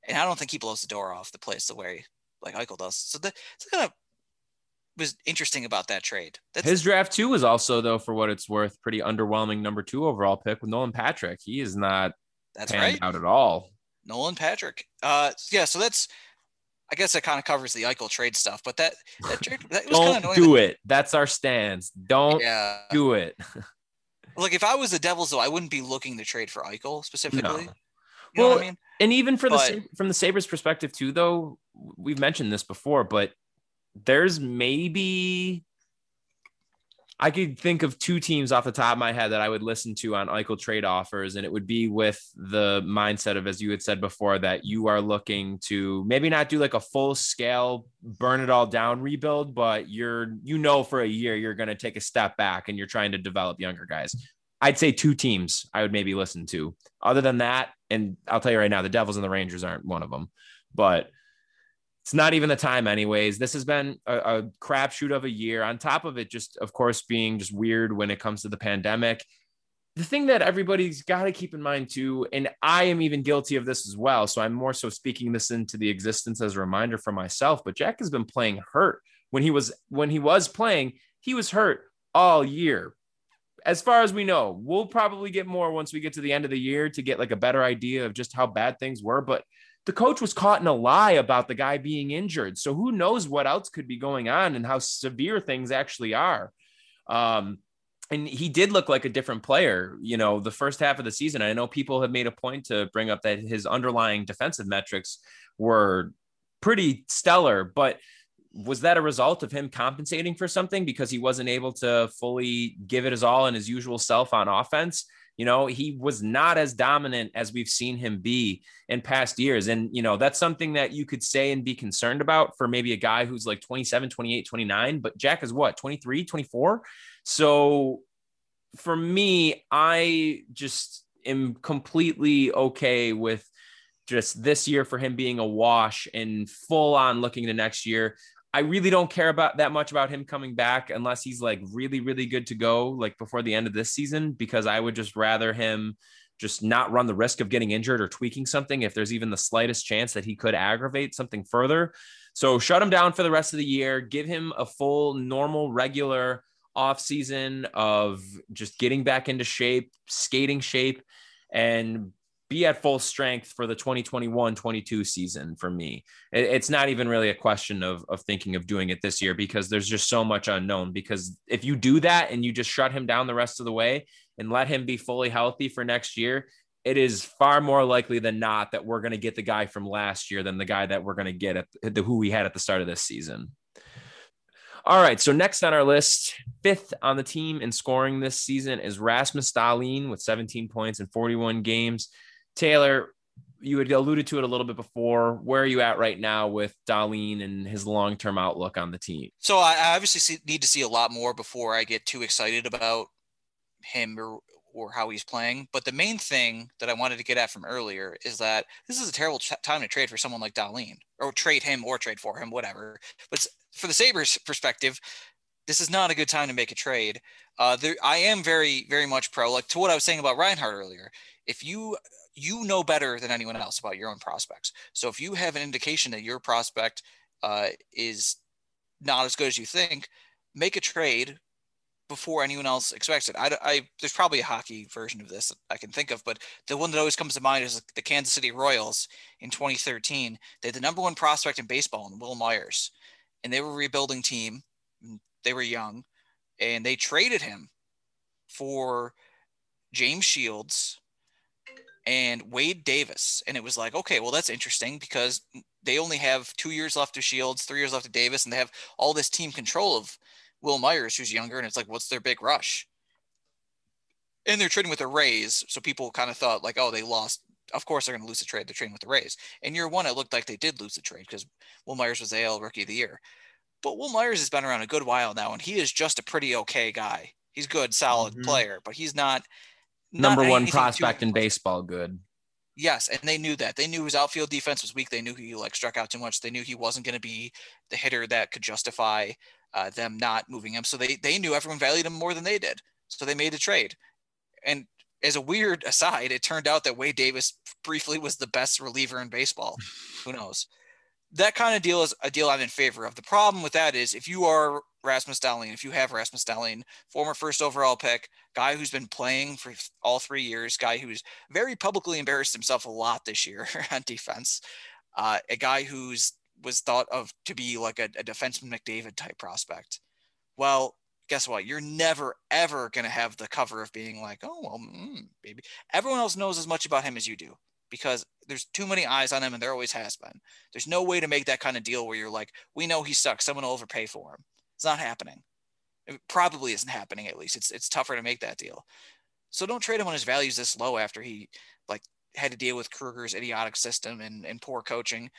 and I don't think he blows the door off the place the way like Eichel does. So that's kind of was interesting about that trade. His draft too was also, though, for what it's worth, pretty underwhelming number 2 overall pick with Nolan Patrick. He is not panned out at all. Nolan Patrick. Yeah, so that's, I guess that kind of covers the Eichel trade stuff, but that trade that was kind of annoying. Don't do it. That's our stance. Don't do it. Look, if I was the Devils, though, I wouldn't be looking to trade for Eichel specifically. No. You know what I mean? And even from the Sabres perspective, too, though, we've mentioned this before, but there's maybe – I could think of 2 teams off the top of my head that I would listen to on Eichel trade offers, and it would be with the mindset of, as you had said before, that you are looking to maybe not do like a full-scale burn-it-all-down rebuild, but for a year you're going to take a step back and you're trying to develop younger guys. I'd say 2 teams I would maybe listen to. Other than that, and I'll tell you right now, the Devils and the Rangers aren't one of them, but – it's not even the time anyways. This has been a crapshoot of a year on top of it. Just, of course, being just weird when it comes to the pandemic. the thing that everybody's got to keep in mind too, and I am even guilty of this as well, so I'm more so speaking this into the existence as a reminder for myself, but Jack has been playing hurt. When he was playing, he was hurt all year. As far as we know, we'll probably get more once we get to the end of the year to get like a better idea of just how bad things were. But the coach was caught in a lie about the guy being injured. So who knows what else could be going on and how severe things actually are. And he did look like a different player, you know, the first half of the season. I know people have made a point to bring up that his underlying defensive metrics were pretty stellar, but was that a result of him compensating for something because he wasn't able to fully give it his all in his usual self on offense? You know, he was not as dominant as we've seen him be in past years. And, you know, that's something that you could say and be concerned about for maybe a guy who's like 27, 28, 29, but Jack is what, 23, 24. So for me, I just am completely okay with just this year for him being a wash and full on looking to next year. I really don't care about that much about him coming back unless he's like really, really good to go, like before the end of this season, because I would just rather him just not run the risk of getting injured or tweaking something if there's even the slightest chance that he could aggravate something further. So shut him down for the rest of the year, give him a full, normal, regular off season of just getting back into shape, skating shape, and be at full strength for the 2021-22 season. For me, it's not even really a question of thinking of doing it this year, because there's just so much unknown. Because if you do that and you just shut him down the rest of the way and let him be fully healthy for next year, it is far more likely than not that we're going to get the guy from last year than the guy that we're going to get at who we had at the start of this season. All right, so next on our list, fifth on the team in scoring this season is Rasmus Dahlin with 17 points in 41 games. Taylor, you had alluded to it a little bit before. Where are you at right now with Dahlin and his long-term outlook on the team? So I obviously need to see a lot more before I get too excited about him or how he's playing. But the main thing that I wanted to get at from earlier is that this is a terrible time to trade for someone like Dahlin, or trade him or trade for him, whatever. But for the Sabres perspective, this is not a good time to make a trade. I am very, very much pro, like to what I was saying about Reinhart earlier. If you know better than anyone else about your own prospects. So if you have an indication that your prospect is not as good as you think, make a trade before anyone else expects it. There's probably a hockey version of this I can think of, but the one that always comes to mind is the Kansas City Royals in 2013. They had the number one prospect in baseball in Will Myers, and they were a rebuilding team. They were young, and they traded him for James Shields and Wade Davis. And it was like, okay, well, that's interesting because they only have 2 years left of Shields, 3 years left of Davis, and they have all this team control of Will Myers, who's younger. And it's like, what's their big rush? And they're trading with the Rays. So people kind of thought like, oh, they lost. Of course, they're going to lose the trade. They're trading with the Rays. And year one, it looked like they did lose the trade because Will Myers was the AL Rookie of the Year. But Will Myers has been around a good while now, and he is just a pretty okay guy. He's good, solid player, but he's not number one prospect in baseball good. Yes, and they knew that. They knew his outfield defense was weak. They knew he struck out too much. They knew he wasn't going to be the hitter that could justify them not moving him. So they knew everyone valued him more than they did. So they made a trade. And as a weird aside, it turned out that Wade Davis briefly was the best reliever in baseball. Who knows? That kind of deal is a deal I'm in favor of. The problem with that is if you are Rasmus Dahlin, if you have Rasmus Dahlin, former first overall pick, guy who's been playing for all 3 years, guy who's very publicly embarrassed himself a lot this year on defense, a guy was thought of to be like a defenseman McDavid type prospect. Well, guess what? You're never, ever going to have the cover of being like, oh, well, baby. Everyone else knows as much about him as you do, because there's too many eyes on him and there always has been. There's no way to make that kind of deal where you're like, we know he sucks, someone will overpay for him. It's not happening. It probably isn't happening, at least. It's tougher to make that deal. So don't trade him when his value's this low after he had to deal with Krueger's idiotic system and poor coaching.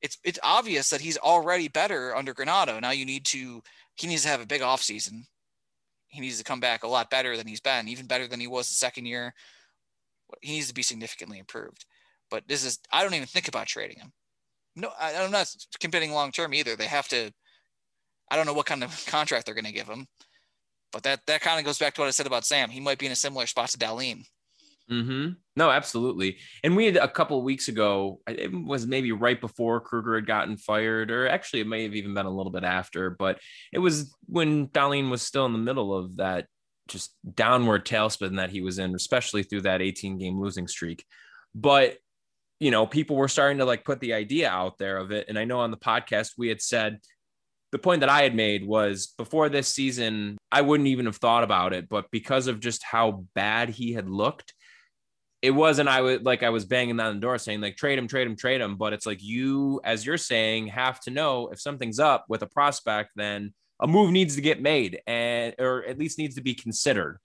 It's obvious that he's already better under Granato. Now he needs to have a big offseason. He needs to come back a lot better than he's been, even better than he was the second year. He needs to be significantly improved. But I don't even think about trading him. No, I'm not committing long-term either. They have to, I don't know what kind of contract they're going to give him, But that kind of goes back to what I said about Sam. He might be in a similar spot to Dahlin. Mm-hmm. No, absolutely. And we had a couple of weeks ago, it was maybe right before Krueger had gotten fired, or actually it may have even been a little bit after, but it was when Dahlin was still in the middle of that just downward tailspin that he was in, especially through that 18-game losing streak. But, you know, people were starting to like put the idea out there of it. And I know on the podcast we had said, the point that I had made was before this season, I wouldn't even have thought about it, but because of just how bad he had looked, it wasn't, I was banging down the door saying like, trade him. But it's like, you, as you're saying, have to know if something's up with a prospect, then a move needs to get made, and, or at least needs to be considered.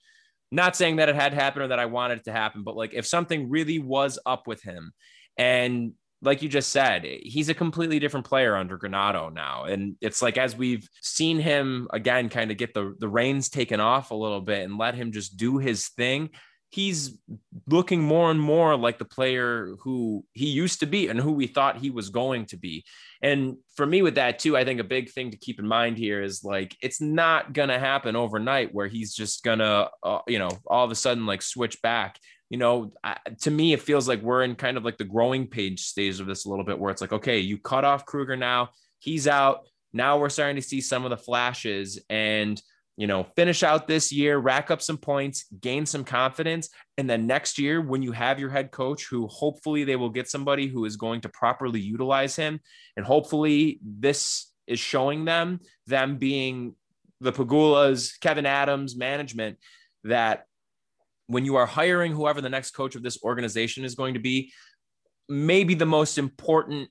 Not saying that it had happened or that I wanted it to happen, but like if something really was up with him, and like you just said, he's a completely different player under Granato now. And it's like, as we've seen him again, kind of get the reins taken off a little bit and let him just do his thing, he's looking more and more like the player who he used to be and who we thought he was going to be. And for me with that too, I think a big thing to keep in mind here is like, it's not going to happen overnight where he's just gonna, all of a sudden like switch back. You know, to me, it feels like we're in kind of like the growing page stage of this a little bit where it's like, okay, you cut off Krueger now, he's out. Now we're starting to see some of the flashes and, you know, finish out this year, rack up some points, gain some confidence. And then next year, when you have your head coach, who hopefully they will get somebody who is going to properly utilize him. And hopefully this is showing them being the Pagulas, Kevin Adams management, that when you are hiring whoever the next coach of this organization is going to be, maybe the most important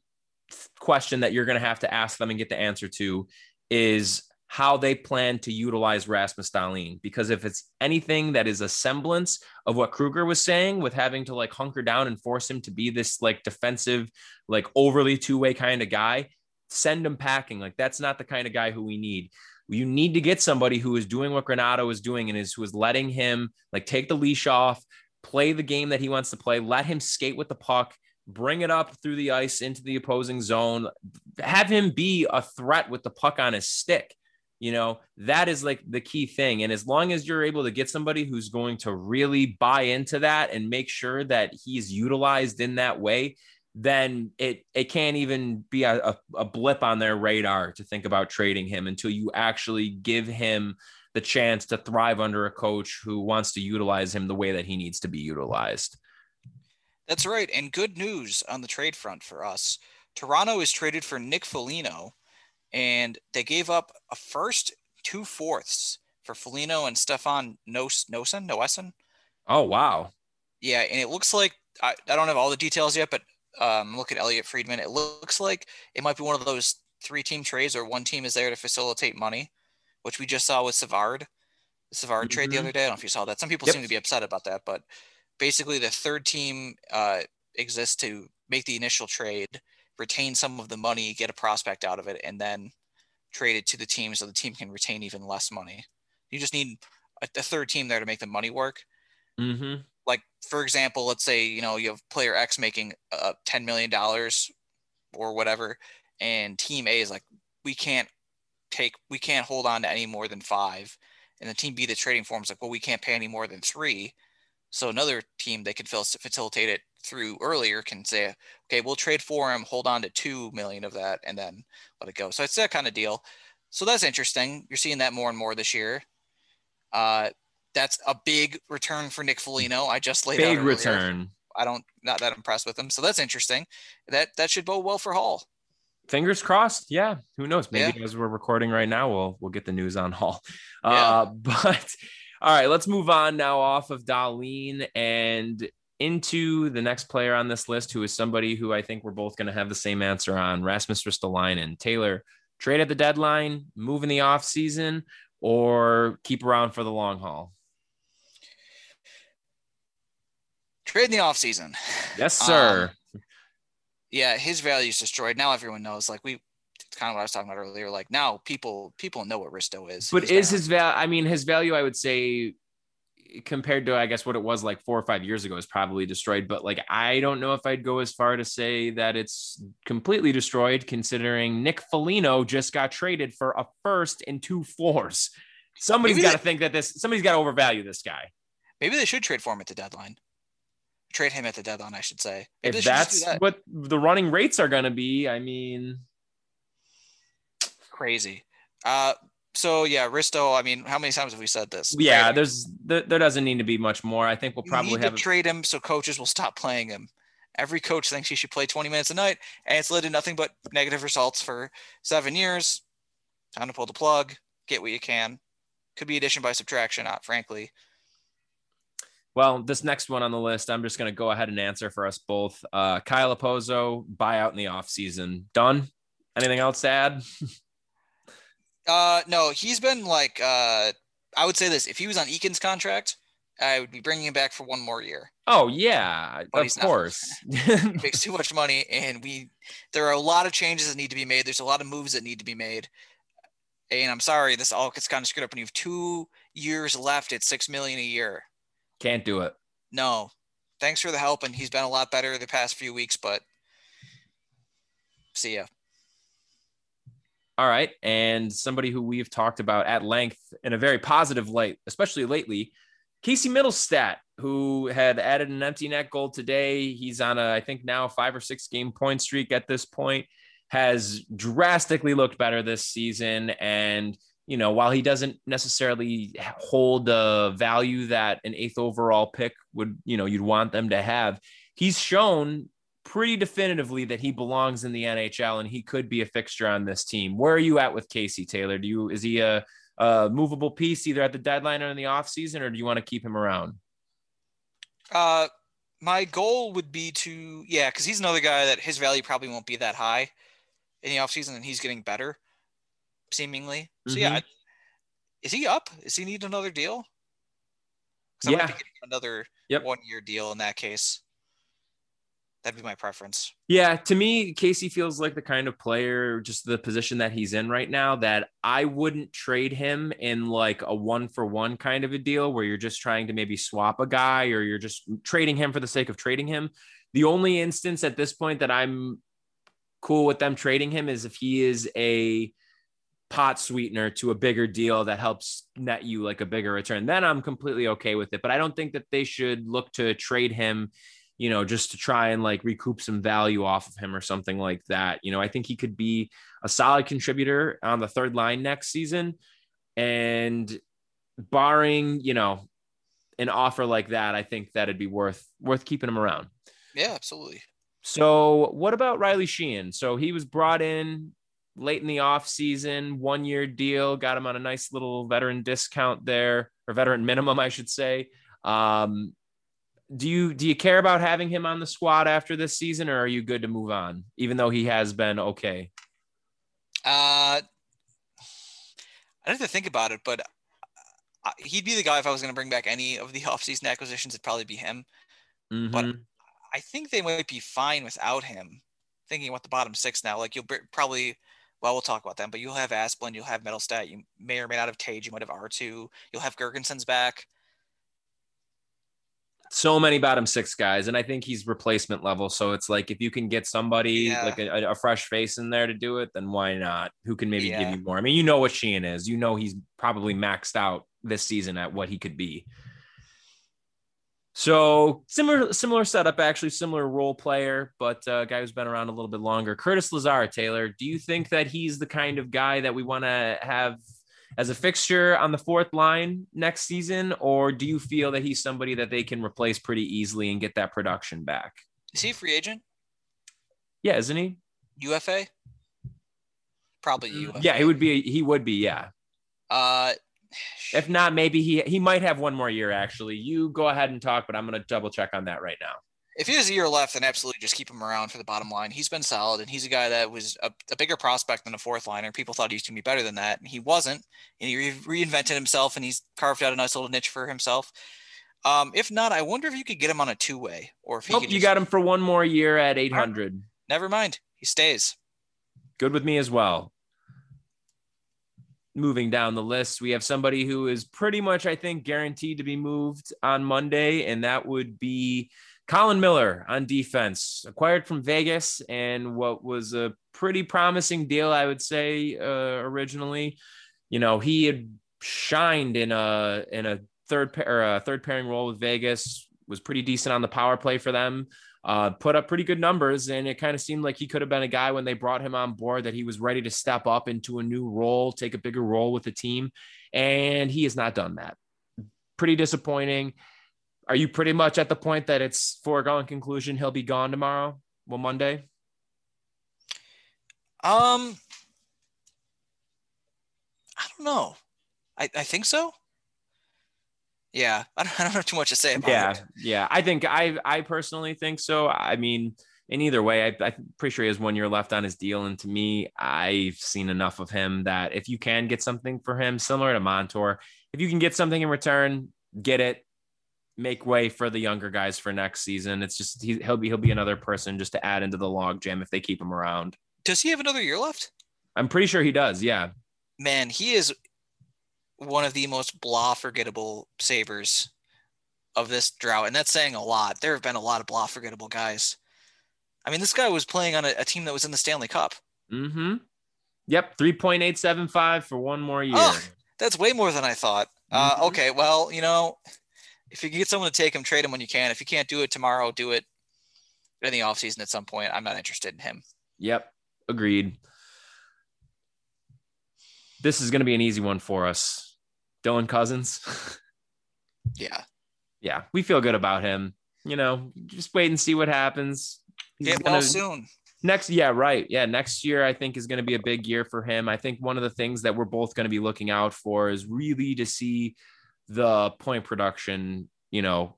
question that you're going to have to ask them and get the answer to is how they plan to utilize Rasmus Dahlin. Because if it's anything that is a semblance of what Krueger was saying with having to like hunker down and force him to be this like defensive, like overly two-way kind of guy, send him packing. Like that's not the kind of guy who we need. You need to get somebody who is doing what Granato is doing and who is letting him like take the leash off, play the game that he wants to play, let him skate with the puck, bring it up through the ice into the opposing zone, have him be a threat with the puck on his stick. You know, that is like the key thing. And as long as you're able to get somebody who's going to really buy into that and make sure that he's utilized in that way, then it can't even be a blip on their radar to think about trading him until you actually give him the chance to thrive under a coach who wants to utilize him the way that he needs to be utilized. That's right. And good news on the trade front for us. Toronto is traded for Nick Foligno, and they gave up a first 2/4 for Foligno and Stefan Noesen. Oh, wow. Yeah, and it looks like, I don't have all the details yet, but look at Elliot Friedman. It looks like it might be one of those three-team trades or one team is there to facilitate money, which we just saw with Savard. The Savard trade the other day, I don't know if you saw that. Some people seem to be upset about that, but basically the third team exists to make the initial trade, retain some of the money, get a prospect out of it, and then trade it to the team so the team can retain even less money. You just need a third team there to make the money work. Mm-hmm. Like, for example, let's say, you know, you have player X making $10 million or whatever, and team A is like, we can't hold on to any more than $5. And the team B, the trading form is like, well, we can't pay any more than $3. So another team that could facilitate it through earlier can say, okay, we'll trade for him, hold on to $2 million of that, and then let it go. So it's that kind of deal. So that's interesting. You're seeing that more and more this year. That's a big return for Nick Foligno. I just laid out big return. Not that impressed with him. So that's interesting. That should bode well for Hall. Fingers crossed. Yeah. Who knows? Maybe as we're recording right now, we'll get the news on Hall. But all right, let's move on now off of Dahlin and into the next player on this list, who is somebody who I think we're both going to have the same answer on, Rasmus Ristolainen. Taylor, trade at the deadline, move in the offseason, or keep around for the long haul? Trade in the offseason. Yes, sir. His value is destroyed. Now everyone knows. Like it's kind of what I was talking about earlier. Like now people know what Risto is. But is his value? I mean, his value, I would say, compared to, I guess, what it was like 4 or 5 years ago, is probably destroyed. But like, I don't know if I'd go as far to say that it's completely destroyed, considering Nick Foligno just got traded for a first and 2/4. Somebody's got to think that somebody's got to overvalue this guy. Maybe they should trade for him at the deadline. Trade him at the deadline, I should say. Maybe if that's what the running rates are going to be, I mean, crazy. So yeah, Risto. I mean, how many times have we said this? Yeah, right? There doesn't need to be much more. I think we'll probably have to trade him so coaches will stop playing him. Every coach thinks he should play 20 minutes a night, and it's led to nothing but negative results for 7 years. Time to pull the plug. Get what you can. Could be addition by subtraction, not frankly. Well, this next one on the list, I'm just going to go ahead and answer for us both. Kyle Okposo, buyout in the offseason. Done? Anything else to add? No, he's been like, I would say this. If he was on Eakin's contract, I would be bringing him back for one more year. Oh, yeah, but of course. He makes too much money, and there are a lot of changes that need to be made. There's a lot of moves that need to be made. And I'm sorry, this all gets kind of screwed up when you have 2 years left at $6 million a year. Can't do it. No. Thanks for the help, and he's been a lot better the past few weeks, but see ya. All right, and somebody who we've talked about at length in a very positive light, especially lately, Casey Mittelstadt, who had added an empty net goal today. He's on I think now 5 or 6 game point streak at this point, has drastically looked better this season. And, you know, while he doesn't necessarily hold the value that an 8th overall pick would, you know, you'd want them to have, he's shown pretty definitively that he belongs in the NHL and he could be a fixture on this team. Where are you at with Casey, Taylor? Is he a movable piece either at the deadline or in the offseason, or do you want to keep him around? My goal would be to, because he's another guy that his value probably won't be that high in the offseason, and he's getting better seemingly. So is he up? Does he need another deal? I might be getting another 1 year deal in that case. That'd be my preference. Yeah, to me, Casey feels like the kind of player, just the position that he's in right now, that I wouldn't trade him in like a 1-for-1 kind of a deal where you're just trying to maybe swap a guy or you're just trading him for the sake of trading him. The only instance at this point that I'm cool with them trading him is if he is a pot sweetener to a bigger deal that helps net you like a bigger return. Then I'm completely okay with it. But I don't think that they should look to trade him, you know, just to try and like recoup some value off of him or something like that. You know, I think he could be a solid contributor on the third line next season, and barring, you know, an offer like that, I think that it'd be worth keeping him around. Yeah, absolutely. So what about Riley Sheehan? So he was brought in late in the off season, 1 year deal, got him on a nice little veteran discount there, or veteran minimum, I should say. Do you care about having him on the squad after this season, or are you good to move on, even though he has been okay? I don't have to think about it, but he'd be the guy if I was going to bring back any of the offseason acquisitions, it'd probably be him. Mm-hmm. But I think they might be fine without him. Thinking about the bottom six now, like we'll talk about them, but you'll have Asplund, you'll have Mittelstadt, you may or may not have Tage, you might have Arttu, you'll have Gergensen's back. So many bottom six guys, and I think he's replacement level. So it's like if you can get somebody like a fresh face in there to do it, then why not? Who can maybe give you more? I mean, you know what Sheehan is. You know he's probably maxed out this season at what he could be. So similar setup, actually, similar role player, but a guy who's been around a little bit longer. Curtis Lazar, Taylor, do you think that he's the kind of guy that we want to have as a fixture on the fourth line next season, or do you feel that he's somebody that they can replace pretty easily and get that production back? Is he a free agent? Yeah, isn't he? UFA? Probably UFA. Yeah, he would be, yeah. If not, maybe he might have 1 more year, actually. You go ahead and talk, but I'm going to double check on that right now. If he has a year left, then absolutely just keep him around for the bottom line. He's been solid, and he's a guy that was a bigger prospect than a fourth liner. People thought he was going to be better than that, and he wasn't. And he reinvented himself, and he's carved out a nice little niche for himself. If not, I wonder if you could get him on a two-way, or if he could. You got him for 1 more year at 800. Never mind, he stays. Good with me as well. Moving down the list, we have somebody who is pretty much, I think, guaranteed to be moved on Monday, and that would be Colin Miller on defense, acquired from Vegas, and what was a pretty promising deal, I would say, originally. You know, he had shined in a third pairing role with Vegas, was pretty decent on the power play for them, put up pretty good numbers, and it kind of seemed like he could have been a guy when they brought him on board that he was ready to step up into a new role, take a bigger role with the team, and he has not done that. Pretty disappointing. Are you pretty much at the point that it's foregone conclusion he'll be gone tomorrow? Well, Monday? I don't know. I think so. Yeah. I don't have too much to say about it. Yeah. I think I personally think so. I mean, in either way, I'm pretty sure he has 1 year left on his deal. And to me, I've seen enough of him that if you can get something for him, similar to Montour, if you can get something in return, get it, make way for the younger guys for next season. It's just, he'll be another person just to add into the logjam if they keep him around. Does he have another year left? I'm pretty sure he does. Yeah, man. He is one of the most blah forgettable Sabres of this drought. And that's saying a lot. There have been a lot of blah forgettable guys. I mean, this guy was playing on a team that was in the Stanley Cup. Mm-hmm. Yep. 3.875 for one more year. Oh, that's way more than I thought. Mm-hmm. Okay. Well, you know, if you can get someone to take him, trade him when you can. If you can't do it tomorrow, do it in the offseason at some point. I'm not interested in him. Yep. Agreed. This is going to be an easy one for us. Dylan Cousins. Yeah. We feel good about him. You know, just wait and see what happens. Get well soon. Next year, I think, is going to be a big year for him. I think one of the things that we're both going to be looking out for is really to see the point production, you know,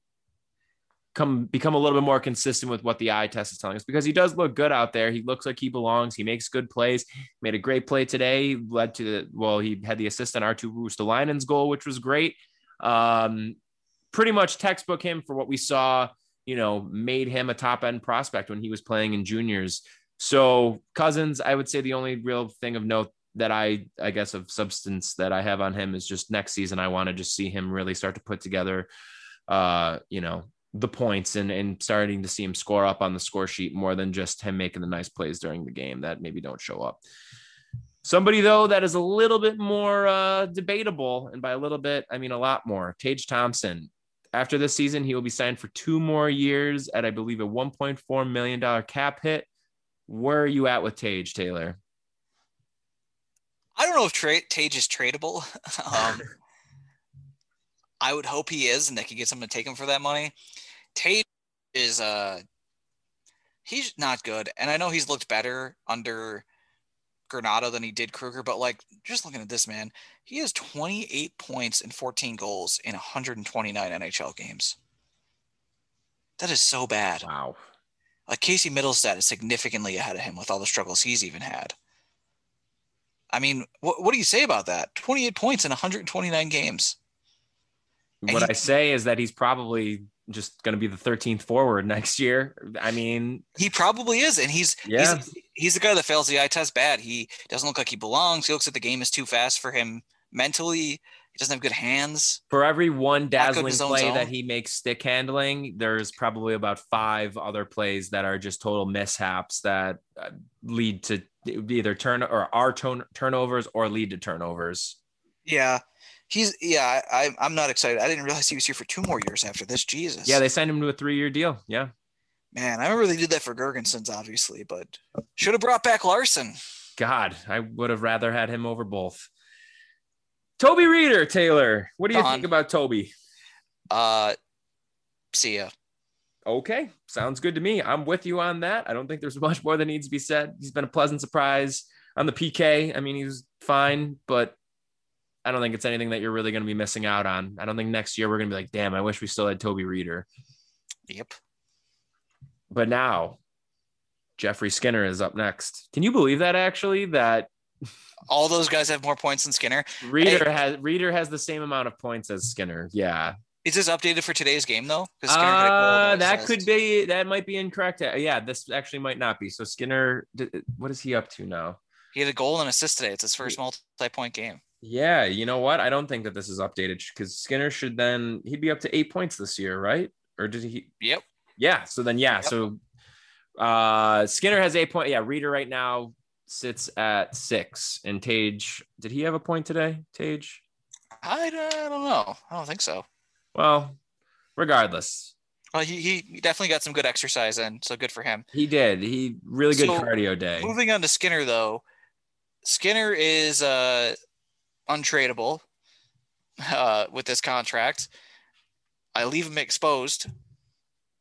become a little bit more consistent with what the eye test is telling us, because he does look good out there. He looks like he belongs. He makes good plays, made a great play today, he had the assist on Arttu Ruotsalaisen's goal, which was great. Pretty much textbook him for what we saw, you know, made him a top end prospect when he was playing in juniors. So Cousins, I would say the only real thing of note that I guess of substance that I have on him is just next season. I want to just see him really start to put together, you know, the points and starting to see him score up on the score sheet more than just him making the nice plays during the game that maybe don't show up. Somebody though, that is a little bit more debatable. And by a little bit, I mean, a lot more. Tage Thompson. After this season, he will be signed for 2 more years at, I believe, a $1.4 million cap hit. Where are you at with Tage, Taylor? I don't know if Tage is tradable. I would hope he is, and they could get someone to take him for that money. Tage is he's not good. And I know he's looked better under Granato than he did Krueger, but like, just looking at this man, he has 28 points and 14 goals in 129 NHL games. That is so bad. Wow. Like, Casey Mittelstadt is significantly ahead of him with all the struggles he's even had. I mean, what do you say about that? 28 points in 129 games. What I say is that he's probably just going to be the 13th forward next year. I mean, he probably is. And he's the guy that fails the eye test bad. He doesn't look like he belongs. He looks like the game is too fast for him mentally. He doesn't have good hands. For every one dazzling play that he makes stick handling, there's probably about 5 other plays that are just total mishaps that lead to either turnovers or lead to turnovers. Yeah. I'm not excited. I didn't realize he was here for 2 more years after this. Jesus. Yeah, they signed him to a 3-year deal. Yeah. Man, I remember they did that for Gergensen's, obviously, but should have brought back Larson. God, I would have rather had him over both. Toby Rieder, Taylor. What do you think about Toby? See ya. Okay. Sounds good to me. I'm with you on that. I don't think there's much more that needs to be said. He's been a pleasant surprise on the PK. I mean, he was fine, but I don't think it's anything that you're really going to be missing out on. I don't think next year we're going to be like, damn, I wish we still had Toby Rieder. Yep. But now Jeffrey Skinner is up next. Can you believe that actually, that all those guys have more points than Skinner? Rieder has the same amount of points as Skinner. Yeah. Is this updated for today's game though? That might be incorrect. Yeah. This actually might not be. So Skinner, what is he up to now? He had a goal and assist today. It's his first multi-point game. Yeah, you know what? I don't think that this is updated because Skinner should then – he'd be up to 8 points this year, right? Or did he – Yep. Yeah, so then, yeah. Yep. So Skinner has 8 points. Yeah, Rieder right now sits at 6. And Tage – did he have a point today, Tage? I don't know. I don't think so. Well, regardless. Well, he definitely got some good exercise in, so good for him. He did. He really good cardio day. Moving on to Skinner, though. Skinner is untradeable with this contract. I leave him exposed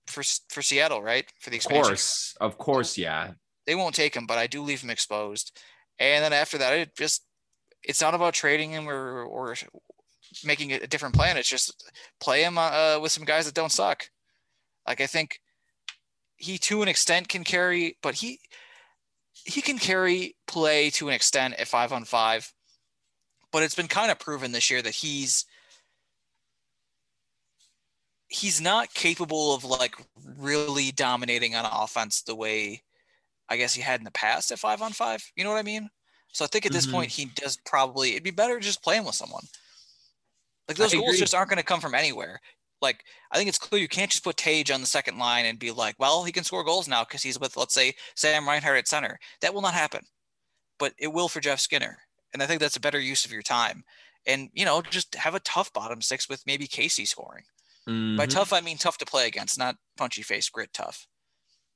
for Seattle, right? For the expansion. Of course, yeah. They won't take him, but I do leave him exposed. And then after that, it's not about trading him or making a different plan. It's just play him with some guys that don't suck. Like, I think he to an extent can carry, but he can carry play to an extent at 5-on-5, but it's been kind of proven this year that he's not capable of like really dominating on offense the way I guess he had in the past at 5-on-5. You know what I mean? So I think at this point he does probably, it'd be better just playing with someone. Like those goals just aren't going to come from anywhere. Like, I think it's clear you can't just put Tage on the second line and be like, well, he can score goals now because he's with, let's say, Sam Reinhart at center. That will not happen, but it will for Jeff Skinner. And I think that's a better use of your time. And, you know, just have a tough bottom six with maybe Casey scoring. Mm-hmm. By tough, I mean tough to play against, not punchy face grit tough.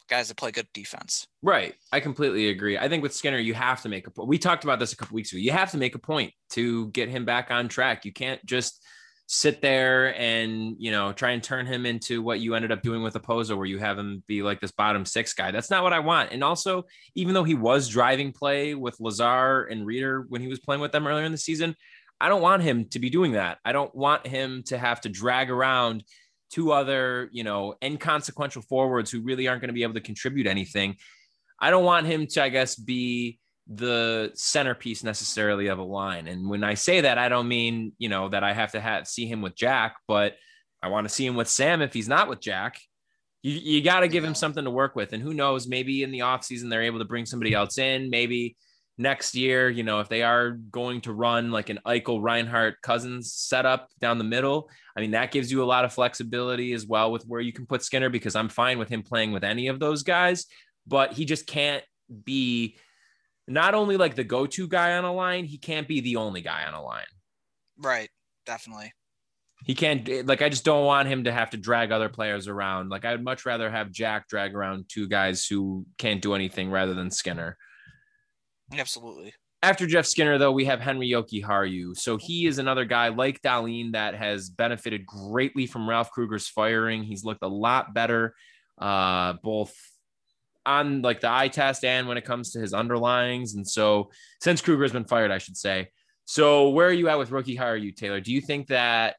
Guys that play good defense. Right. I completely agree. I think with Skinner, you have to make a point. We talked about this a couple weeks ago. You have to make a point to get him back on track. You can't just sit there and, you know, try and turn him into what you ended up doing with Oposo, where you have him be like this bottom six guy. That's not what I want. And also, even though he was driving play with Lazar and Rieder when he was playing with them earlier in the season, I don't want him to be doing that. I don't want him to have to drag around two other, you know, inconsequential forwards who really aren't going to be able to contribute anything. I don't want him to, I guess, be the centerpiece necessarily of a line. And when I say that, I don't mean, you know, that I have to see him with Jack, but I want to see him with Sam. If he's not with Jack, you got to give him something to work with. And who knows, maybe in the offseason, they're able to bring somebody else in. Maybe next year, you know, if they are going to run like an Eichel, Reinhart, Cousins setup down the middle, I mean, that gives you a lot of flexibility as well with where you can put Skinner, because I'm fine with him playing with any of those guys, but he just can't be not only like the go-to guy on a line, he can't be the only guy on a line. Right. Definitely. He can't, like, I just don't want him to have to drag other players around. Like, I would much rather have Jack drag around two guys who can't do anything rather than Skinner. Absolutely. After Jeff Skinner, though, we have Henri Jokiharju. So he is another guy like Dahlin that has benefited greatly from Ralph Krueger's firing. He's looked a lot better, both on like the eye test and when it comes to his underlyings. And so since Krueger's been fired, I should say. So where are you at with Jokiharju, Taylor? Do you think that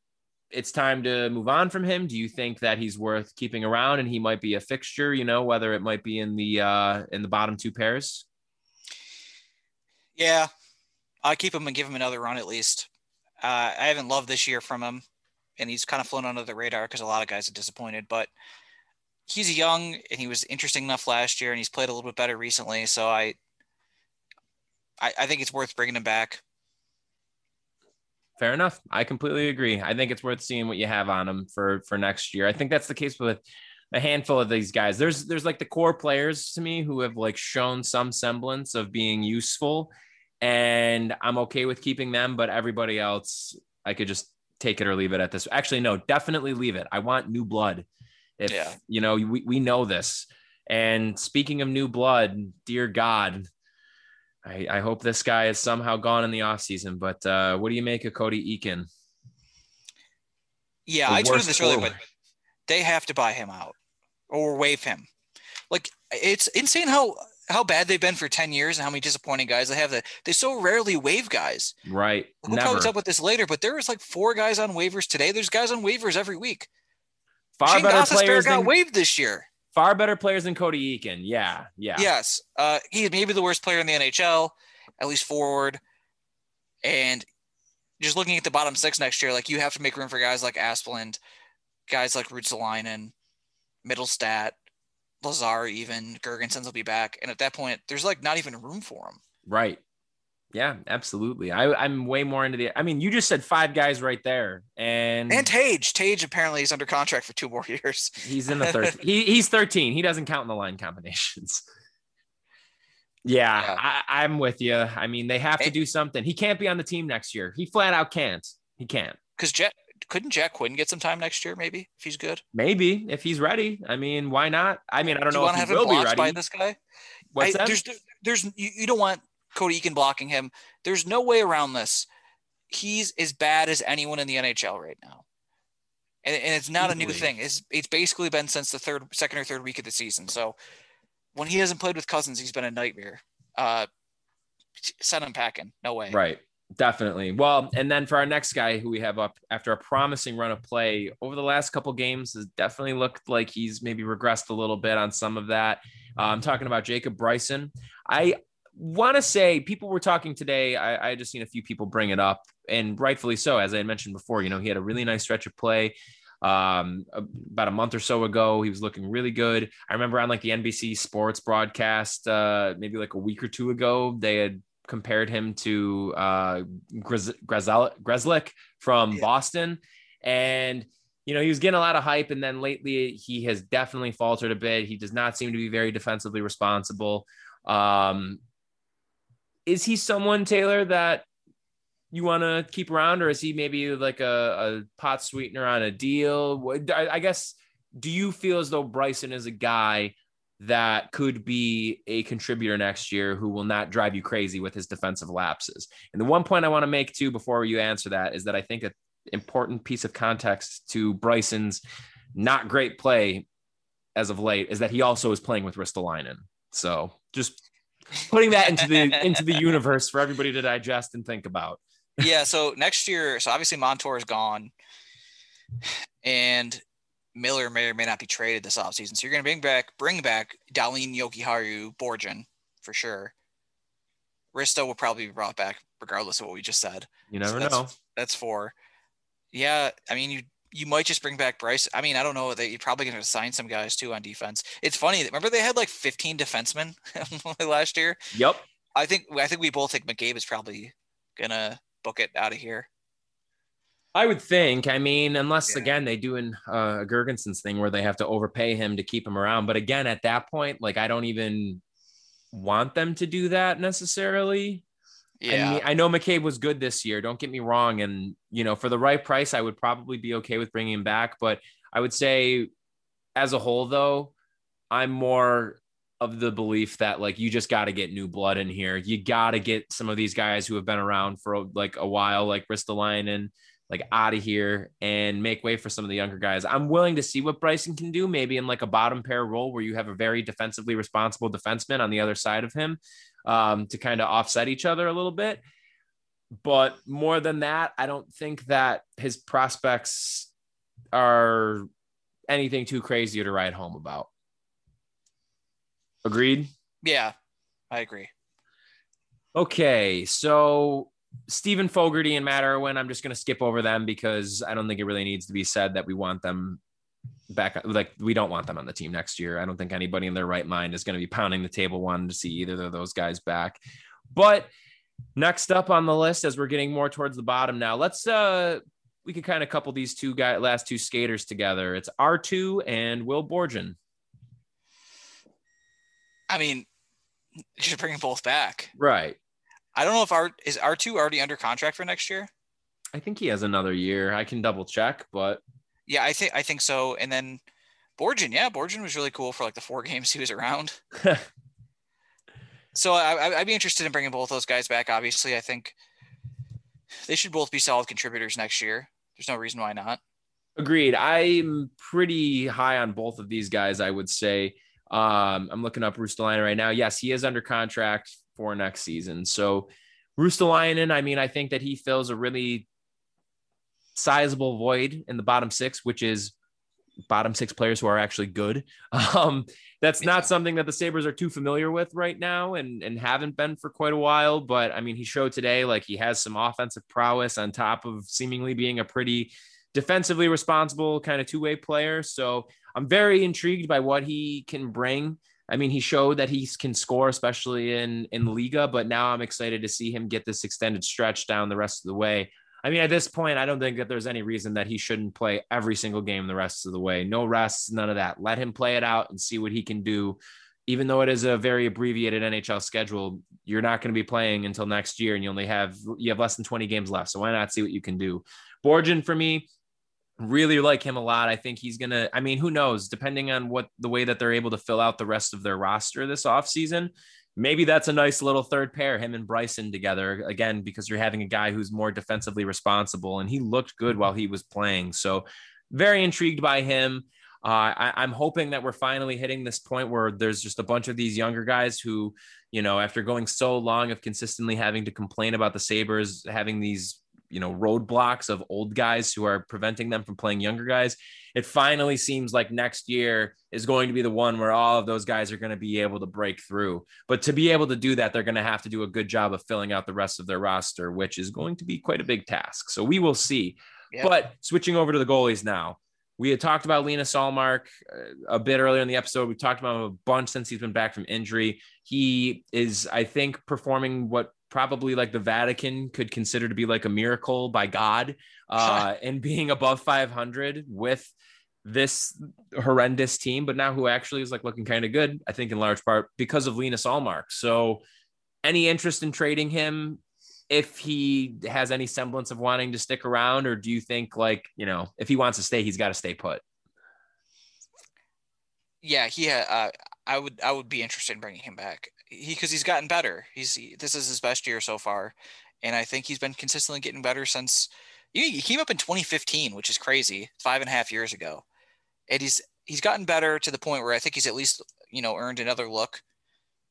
it's time to move on from him? Do you think that he's worth keeping around and he might be a fixture, you know, whether it might be in the bottom two pairs? Yeah, I keep him and give him another run at least. I haven't loved this year from him, and he's kind of flown under the radar because a lot of guys are disappointed. But he's young, and he was interesting enough last year, and he's played a little bit better recently. So I think it's worth bringing him back. Fair enough. I completely agree. I think it's worth seeing what you have on him for next year. I think that's the case with a handful of these guys. There's like the core players to me who have like shown some semblance of being useful, and I'm okay with keeping them, but everybody else, I could just take it or leave it at this. Actually, no, definitely leave it. I want new blood. You know, we know this. And speaking of new blood, dear God, I hope this guy is somehow gone in the offseason, but what do you make of Cody Eakin? Yeah, I tweeted this earlier, but they have to buy him out or waive him. Like, it's insane how bad they've been for 10 years and how many disappointing guys they have. That they so rarely waive guys. Right. We'll probably talk about this later, but there was like 4 guys on waivers today. There's guys on waivers every week. Far better players than Cody Eakin. Yeah. Yes. He is maybe the worst player in the NHL, at least forward. And just looking at the bottom six next year, like, you have to make room for guys like Asplund, guys like Ruotsalainen, Mittelstadt, Lazar, even Gergensen's will be back. And at that point, there's like not even room for him. Right. Yeah, absolutely. I'm way more into the, I mean, you just said 5 guys right there. And Tage apparently is under contract for 2 more years. He's in the third. He's 13. He doesn't count in the line combinations. Yeah. I'm with you. I mean, they have to do something. He can't be on the team next year. He flat out can't. He can't. Because couldn't Jack Quinn get some time next year, maybe, if he's good? Maybe, if he's ready. I mean, why not? I mean, I don't know if he will be ready. By this guy? What's that? There's you don't want Cody Eakin blocking him. There's no way around this. He's as bad as anyone in the NHL right now. And it's not a new thing. It's basically been since the second or third week of the season. So when he hasn't played with Cousins, he's been a nightmare. Send him packing. No way. Right. Definitely. Well, and then for our next guy who we have up after a promising run of play over the last couple games, has definitely looked like he's maybe regressed a little bit on some of that. I'm talking about Jacob Bryson. I want to say people were talking today. I just seen a few people bring it up, and rightfully so. As I had mentioned before, you know, he had a really nice stretch of play. About a month or so ago, he was looking really good. I remember on like the NBC Sports broadcast, maybe like a week or two ago, they had compared him to Grzelcyk from Boston. And, you know, he was getting a lot of hype. And then lately he has definitely faltered a bit. He does not seem to be very defensively responsible. Is he someone, Taylor, that you want to keep around, or is he maybe like a pot sweetener on a deal? I guess, do you feel as though Bryson is a guy that could be a contributor next year who will not drive you crazy with his defensive lapses? And the one point I want to make too, before you answer that, is that I think an important piece of context to Bryson's not great play as of late is that he also is playing with Ristolainen. So just putting that into the universe for everybody to digest and think about. Yeah. So next year, so obviously Montour is gone and Miller may or may not be traded this offseason. So you're going to bring back Dahlin, Jokiharju, Borgen for sure. Risto will probably be brought back regardless of what we just said. You never know. That's four. Yeah. I mean, you might just bring back Bryce. I mean, I don't know. You're probably going to sign some guys too on defense. It's funny. Remember they had like 15 defensemen last year? Yep. I think we both think McCabe is probably going to book it out of here. I would think. I mean, unless again they do in Gergensen's thing where they have to overpay him to keep him around. But again, at that point, like I don't even want them to do that necessarily. Yeah, I mean, I know McCabe was good this year. Don't get me wrong. And you know, for the right price, I would probably be okay with bringing him back. But I would say, as a whole, though, I'm more of the belief that like you just got to get new blood in here. You got to get some of these guys who have been around for like a while, like Ristolainen, like out of here and make way for some of the younger guys. I'm willing to see what Bryson can do, maybe in like a bottom pair role where you have a very defensively responsible defenseman on the other side of him to kind of offset each other a little bit. But more than that, I don't think that his prospects are anything too crazy to write home about. Agreed? Yeah, I agree. Okay, so Stephen Fogarty and Matt Irwin, I'm just going to skip over them because I don't think it really needs to be said that we want them back. Like we don't want them on the team next year. I don't think anybody in their right mind is going to be pounding the table wanting to see either of those guys back. But next up on the list, as we're getting more towards the bottom now, let's we could kind of couple these last two skaters together. It's Arttu and Will Borgen. I mean, you should bring them both back. Right. I don't know if is Arttu already under contract for next year? I think he has another year. I can double check, but yeah, I think so. And then Borgen, Borgen was really cool for like the 4 games he was around. So I'd be interested in bringing both those guys back. Obviously, I think they should both be solid contributors next year. There's no reason why not. Agreed. I'm pretty high on both of these guys, I would say. I'm looking up Ristolainen right now. Yes, he is under contract for next season. So Ristolainen, I mean, I think that he fills a really sizable void in the bottom 6, which is bottom 6 players who are actually good. That's not something that the Sabres are too familiar with right now and haven't been for quite a while. But I mean, he showed today, like he has some offensive prowess on top of seemingly being a pretty defensively responsible kind of two-way player. So I'm very intrigued by what he can bring. I mean, he showed that he can score, especially in Liga, but now I'm excited to see him get this extended stretch down the rest of the way. I mean, at this point, I don't think that there's any reason that he shouldn't play every single game the rest of the way. No rests, none of that. Let him play it out and see what he can do even though it is a very abbreviated NHL schedule, you're not going to be playing until next year, and you have less than 20 games left. So why not see what you can do? Borgen, for me, really like him a lot. I think he's going to, I mean, who knows, depending on what the way that they're able to fill out the rest of their roster this offseason, maybe that's a nice little third pair, him and Bryson together again, because you're having a guy who's more defensively responsible, and he looked good while he was playing. So very intrigued by him. I'm hoping that we're finally hitting this point where there's just a bunch of these younger guys who, you know, after going so long of consistently having to complain about the Sabres, having these, you know, roadblocks of old guys who are preventing them from playing younger guys, it finally seems like next year is going to be the one where all of those guys are going to be able to break through. But to be able to do that, they're going to have to do a good job of filling out the rest of their roster, which is going to be quite a big task. So we will see. Yeah. But switching over to the goalies now. We had talked about Linus Ullmark a bit earlier in the episode. We've talked about him a bunch since he's been back from injury. He is, I think, performing what probably like the Vatican could consider to be like a miracle by God, and being above 500 with this horrendous team, but now who actually is like looking kind of good, I think in large part because of Linus Ullmark. So any interest in trading him if he has any semblance of wanting to stick around, or do you think, like, you know, if he wants to stay, he's got to stay put? Yeah, I would be interested in bringing him back. Because he's gotten better. This is his best year so far, and I think he's been consistently getting better since he came up in 2015, which is crazy, 5.5 years ago. And he's gotten better to the point where I think he's at least, you know, earned another look.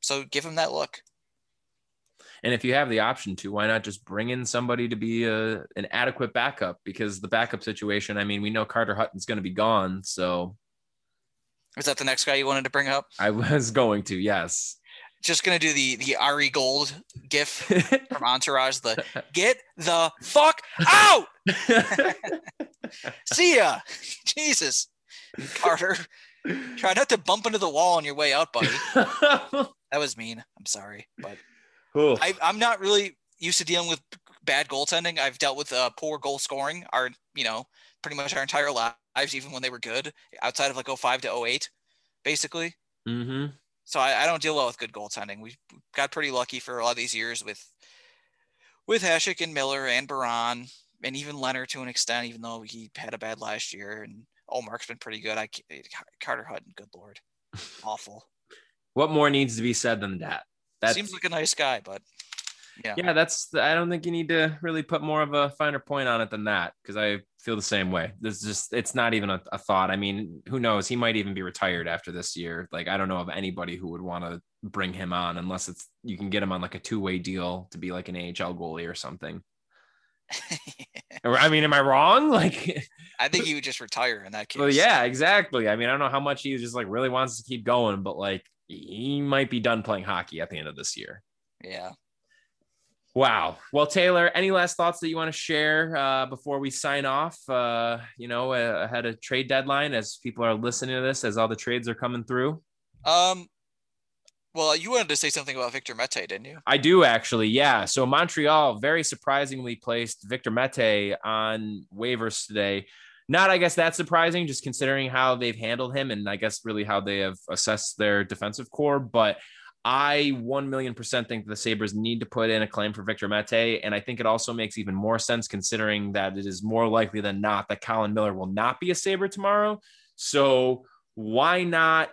So give him that look. And if you have the option to, why not just bring in somebody to be an adequate backup? Because the backup situation, I mean, we know Carter Hutton's going to be gone. So is that the next guy you wanted to bring up? I was going to, yes. Just going to do the Ari Gold gif from Entourage, the get the fuck out. See ya. Jesus, Carter. Try not to bump into the wall on your way out, buddy. That was mean. I'm sorry, but. Cool. I'm not really used to dealing with bad goaltending. I've dealt with poor goal scoring pretty much our entire lives, even when they were good, outside of like 05 to 08, basically. Mm-hmm. So I don't deal well with good goaltending. We got pretty lucky for a lot of these years with Hasek and Miller and Baron and even Leonard to an extent, even though he had a bad last year. And Ullmark's been pretty good. Carter Hutton, good Lord. Awful. What more needs to be said than that? That seems like a nice guy, but yeah, I don't think you need to really put more of a finer point on it than that, because I feel the same way. There's just, it's not even a thought. I mean, who knows? He might even be retired after this year. Like, I don't know of anybody who would want to bring him on unless it's, you can get him on like a two-way deal to be like an AHL goalie or something. I mean, am I wrong? Like, I think he would just retire in that case. Well, yeah, exactly. I mean, I don't know how much he just like really wants to keep going, but like, he might be done playing hockey at the end of this year. Yeah. Wow. Well, Taylor, any last thoughts that you want to share before we sign off, ahead of trade deadline, as people are listening to this, as all the trades are coming through? Well, you wanted to say something about Victor Mete, didn't you? I do, actually. Yeah. So Montreal very surprisingly placed Victor Mete on waivers today. Not, I guess, that's surprising, just considering how they've handled him and I guess really how they have assessed their defensive core. But I 1,000,000% think the Sabres need to put in a claim for Victor Mete. And I think it also makes even more sense considering that it is more likely than not that Colin Miller will not be a Sabre tomorrow. So why not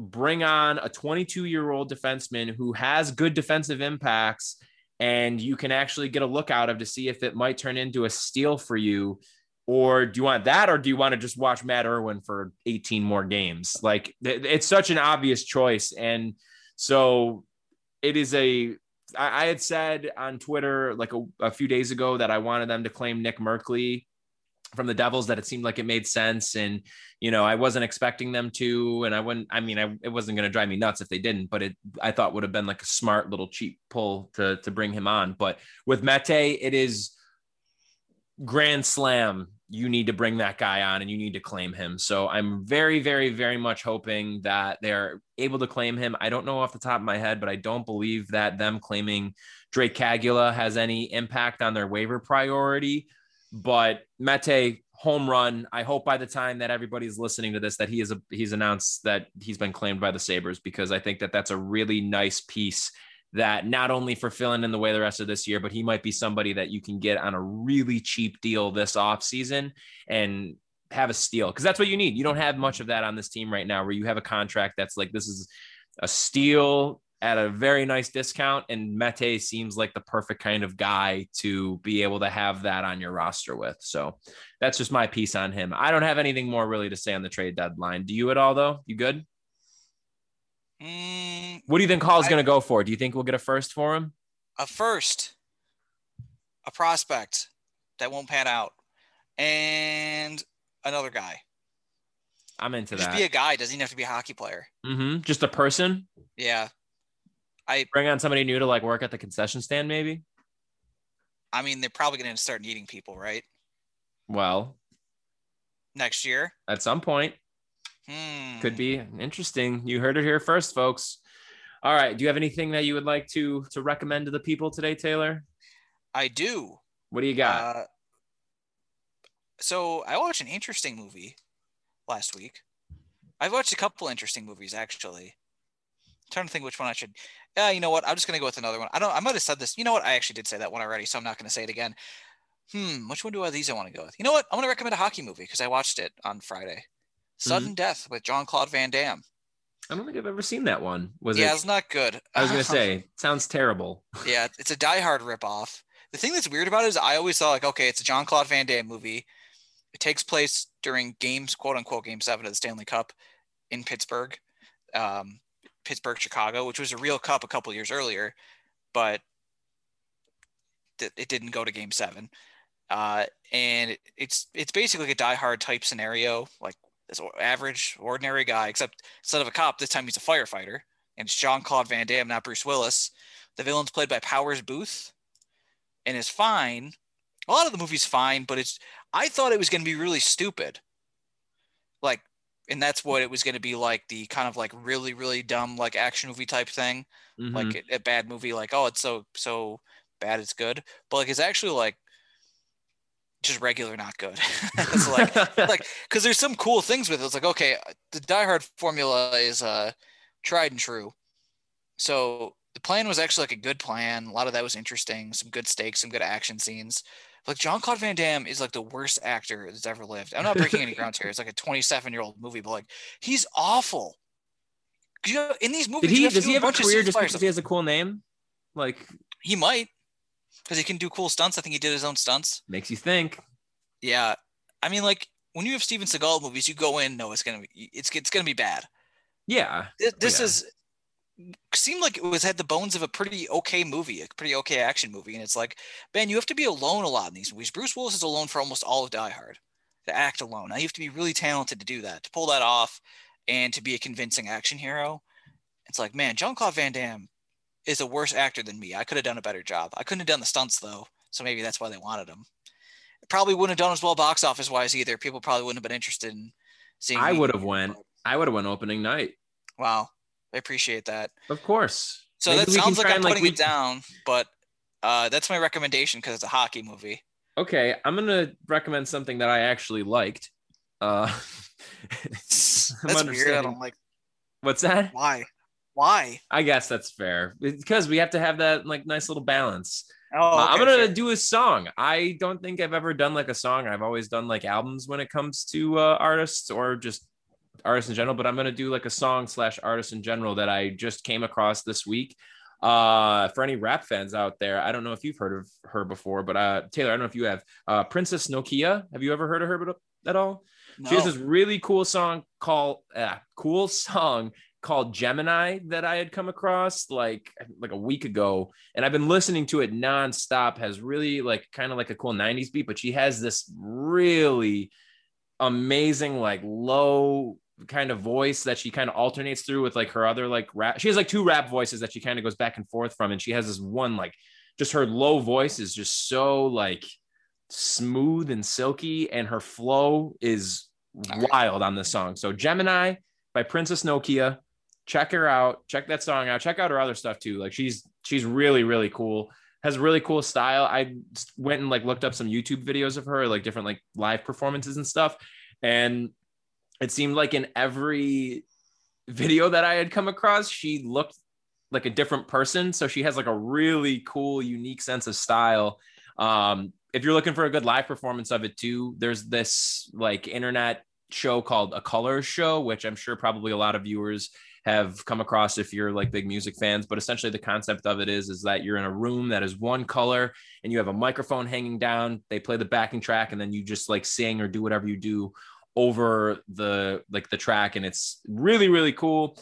bring on a 22-year-old defenseman who has good defensive impacts and you can actually get a look out of to see if it might turn into a steal for you? Or do you want that, or do you want to just watch Matt Irwin for 18 more games? Like, it's such an obvious choice. And so it is I had said on Twitter like a few days ago that I wanted them to claim Nick Merkley from the Devils, that it seemed like it made sense. And, you know, I wasn't expecting them to, and it wasn't going to drive me nuts if they didn't, but I thought would have been like a smart little cheap pull to bring him on. But with Mete, it is grand slam. You need to bring that guy on and you need to claim him. So I'm very, very, very much hoping that they're able to claim him. I don't know off the top of my head, but I don't believe that them claiming Drake Cagula has any impact on their waiver priority. But Mete, home run. I hope by the time that everybody's listening to this, that he's announced that he's been claimed by the Sabres, because I think that that's a really nice piece that not only for filling in the way the rest of this year, but he might be somebody that you can get on a really cheap deal this offseason and have a steal, because that's what you need. You don't have much of that on this team right now, where you have a contract that's like, this is a steal at a very nice discount. And Mete seems like the perfect kind of guy to be able to have that on your roster with. So that's just my piece on him. I don't have anything more really to say on the trade deadline. Do you at all though? You good? What do you think Hall's going to go for? Do you think we'll get a first for him? A first, a prospect that won't pan out, and another guy. I'm into that. Just be a guy. Doesn't even have to be a hockey player. Mm-hmm. Just a person. Yeah. I bring on somebody new to like work at the concession stand. Maybe. I mean, they're probably going to start needing people, right? Well, next year at some point. Could be interesting. You heard it here first, folks. All right. Do you have anything that you would like to recommend to the people today, Taylor? I do. What do you got? So I watched an interesting movie last week. I've watched a couple interesting movies, actually. I'm trying to think which one I should. You know what? I'm just going to go with another one. I might have said this. You know what? I actually did say that one already, so I'm not going to say it again. Which one of these I want to go with? You know what? I'm going to recommend a hockey movie because I watched it on Friday. Sudden Death with Jean-Claude Van Damme. I don't think I've ever seen that one. Yeah, it's not good. I was going to say, sounds terrible. Yeah, it's a Die Hard ripoff. The thing that's weird about it is I always thought, like, okay, it's a Jean-Claude Van Damme movie. It takes place during games, quote unquote, Game 7 of the Stanley Cup in Pittsburgh, Chicago, which was a real cup a couple years earlier, but it didn't go to Game 7. And it's basically like a Die Hard type scenario, like this average, ordinary guy, except instead of a cop, this time he's a firefighter, and it's Jean-Claude Van Damme, not Bruce Willis. The villain's played by Powers Booth, and is fine. A lot of the movie's fine, but I thought it was going to be really stupid. Like, and that's what it was going to be like, the kind of like really, really dumb, like action movie type thing. Mm-hmm. Like a bad movie, like, oh, it's so bad, it's good. But like, it's actually like just regular, not good. It's like, cause there's some cool things with it. It's like, okay, the Die Hard formula is tried and true. So the plan was actually like a good plan. A lot of that was interesting. Some good stakes, some good action scenes. Like Jean-Claude Van Damme is like the worst actor that's ever lived. I'm not breaking any ground here. It's like a 27-year-old movie, but like he's awful. You know, in these movies, does he have a career just because he has a cool name? Like he might, because he can do cool stunts. I think he did his own stunts. Makes you think. Yeah, I mean, like when you have Steven Seagal movies, you go in, no, it's gonna be bad. Yeah, this seemed like it had the bones of a pretty okay movie, a pretty okay action movie, and it's like, man, you have to be alone a lot in these movies. Bruce Willis is alone for almost all of Die Hard, to act alone. Now you have to be really talented to do that, to pull that off, and to be a convincing action hero. It's like, man, Jean-Claude Van Damme is a worse actor than me. I could have done a better job. I couldn't have done the stunts though, so maybe that's why they wanted him. It probably wouldn't have done as well box office wise either. People probably wouldn't have been interested in seeing. I would have went opening night. Wow, I appreciate that. Of course. So maybe that sounds like I'm putting it down, but that's my recommendation because it's a hockey movie. Okay, I'm gonna recommend something that I actually liked. That's weird. I don't like. What's that? Why? I guess that's fair, because we have to have that like nice little balance. Oh, okay, I'm gonna do a song. I don't think I've ever done like a song. I've always done like albums when it comes to artists or just artists in general. But I'm gonna do like a song / artist in general that I just came across this week. For any rap fans out there, I don't know if you've heard of her before, but Taylor, I don't know if you have. Princess Nokia. Have you ever heard of her at all? No. She has this really cool song called Gemini that I had come across like a week ago, and I've been listening to it nonstop. Has really like kind of like a cool 90s beat, but she has this really amazing like low kind of voice that she kind of alternates through with like her other like rap. She has like two rap voices that she kind of goes back and forth from, and she has this one like just her low voice is just so like smooth and silky, and her flow is wild on this song. So Gemini by Princess Nokia. Check her out. Check that song out. Check out her other stuff too. Like she's really, really cool. has a really cool style. I went and like looked up some YouTube videos of her, like different like live performances and stuff. And it seemed like in every video that I had come across, she looked like a different person. So she has like a really cool, unique sense of style. If you're looking for a good live performance of it too, there's this like internet show called A Color Show, which I'm sure probably a lot of viewers have come across if you're like big music fans. But essentially the concept of it is that you're in a room that is one color and you have a microphone hanging down. They play the backing track and then you just like sing or do whatever you do over the like the track. And it's really, really cool.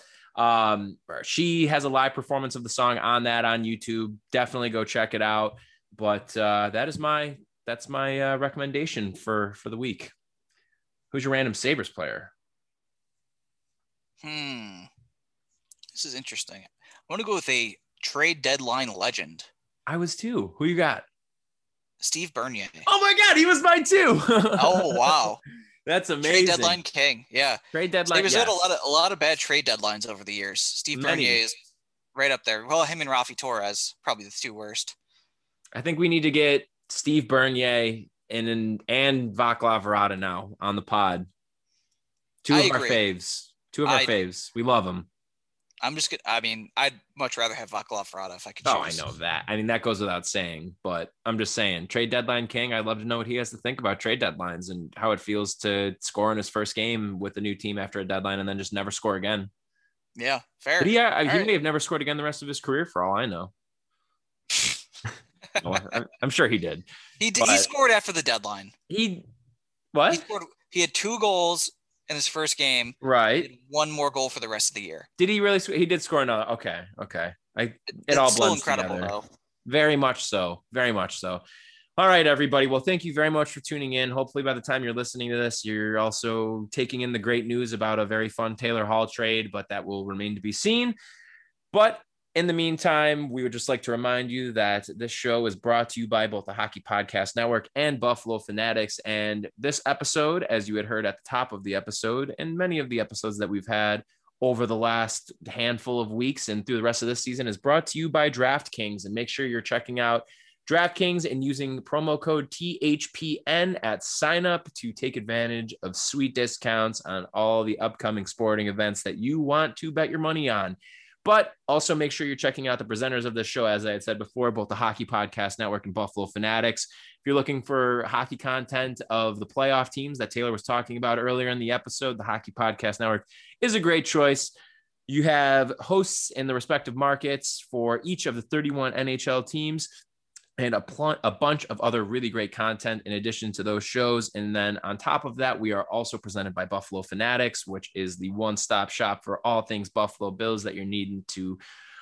She has a live performance of the song on that on YouTube. Definitely go check it out. But that's my recommendation for the week. Who's your random Sabres player? This is interesting. I want to go with a trade deadline legend. I was too. Who you got? Steve Bernier. Oh my God, he was mine too. Oh wow, that's amazing. Trade deadline king. Yeah. Trade deadline. There's had a lot of bad trade deadlines over the years. Steve Bernier is right up there. Well, him and Rafi Torres probably the two worst. I think we need to get Steve Bernier and Vaclav Varada now on the pod. Two of our faves. We love them. I'd much rather have Vaclav Varada if I could choose. Oh, I know that. I mean, that goes without saying, but I'm just saying trade deadline king. I'd love to know what he has to think about trade deadlines and how it feels to score in his first game with a new team after a deadline and then just never score again. Yeah, fair. But yeah, he may have never scored again the rest of his career for all I know. I'm sure he did. He scored after the deadline. He had 2 goals in his first game. Right. 1 more goal for the rest of the year. Did he really? He did score another. Okay. It all blends together. Though. Very much so. All right, everybody. Well, thank you very much for tuning in. Hopefully by the time you're listening to this, you're also taking in the great news about a very fun Taylor Hall trade, but that will remain to be seen. But in the meantime, we would just like to remind you that this show is brought to you by both the Hockey Podcast Network and Buffalo Fanatics. And this episode, as you had heard at the top of the episode, and many of the episodes that we've had over the last handful of weeks and through the rest of this season, is brought to you by DraftKings. And make sure you're checking out DraftKings and using promo code THPN at sign up to take advantage of sweet discounts on all the upcoming sporting events that you want to bet your money on. But also make sure you're checking out the presenters of this show, as I had said before, both the Hockey Podcast Network and Buffalo Fanatics. If you're looking for hockey content of the playoff teams that Taylor was talking about earlier in the episode, the Hockey Podcast Network is a great choice. You have hosts in the respective markets for each of the 31 NHL teams and a bunch of other really great content in addition to those shows. And then on top of that, we are also presented by Buffalo Fanatics, which is the one-stop shop for all things Buffalo Bills that you're needing to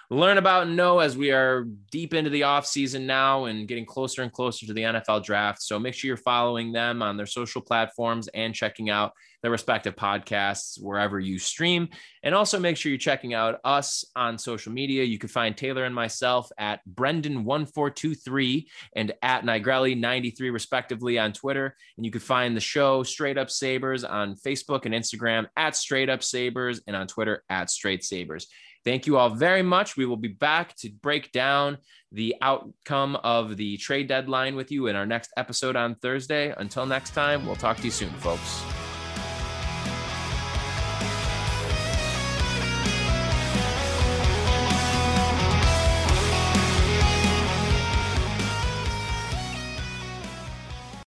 learn about and know, as we are deep into the offseason now and getting closer and closer to the NFL draft. So make sure you're following them on their social platforms and checking out their respective podcasts wherever you stream. And also make sure you're checking out us on social media. You can find Taylor and myself at Brendan1423 and at Nigrelli93 respectively on Twitter. And you can find the show Straight Up Sabres on Facebook and Instagram at Straight Up Sabres and on Twitter at Straight Sabres. Thank you all very much. We will be back to break down the outcome of the trade deadline with you in our next episode on Thursday. Until next time, we'll talk to you soon, folks.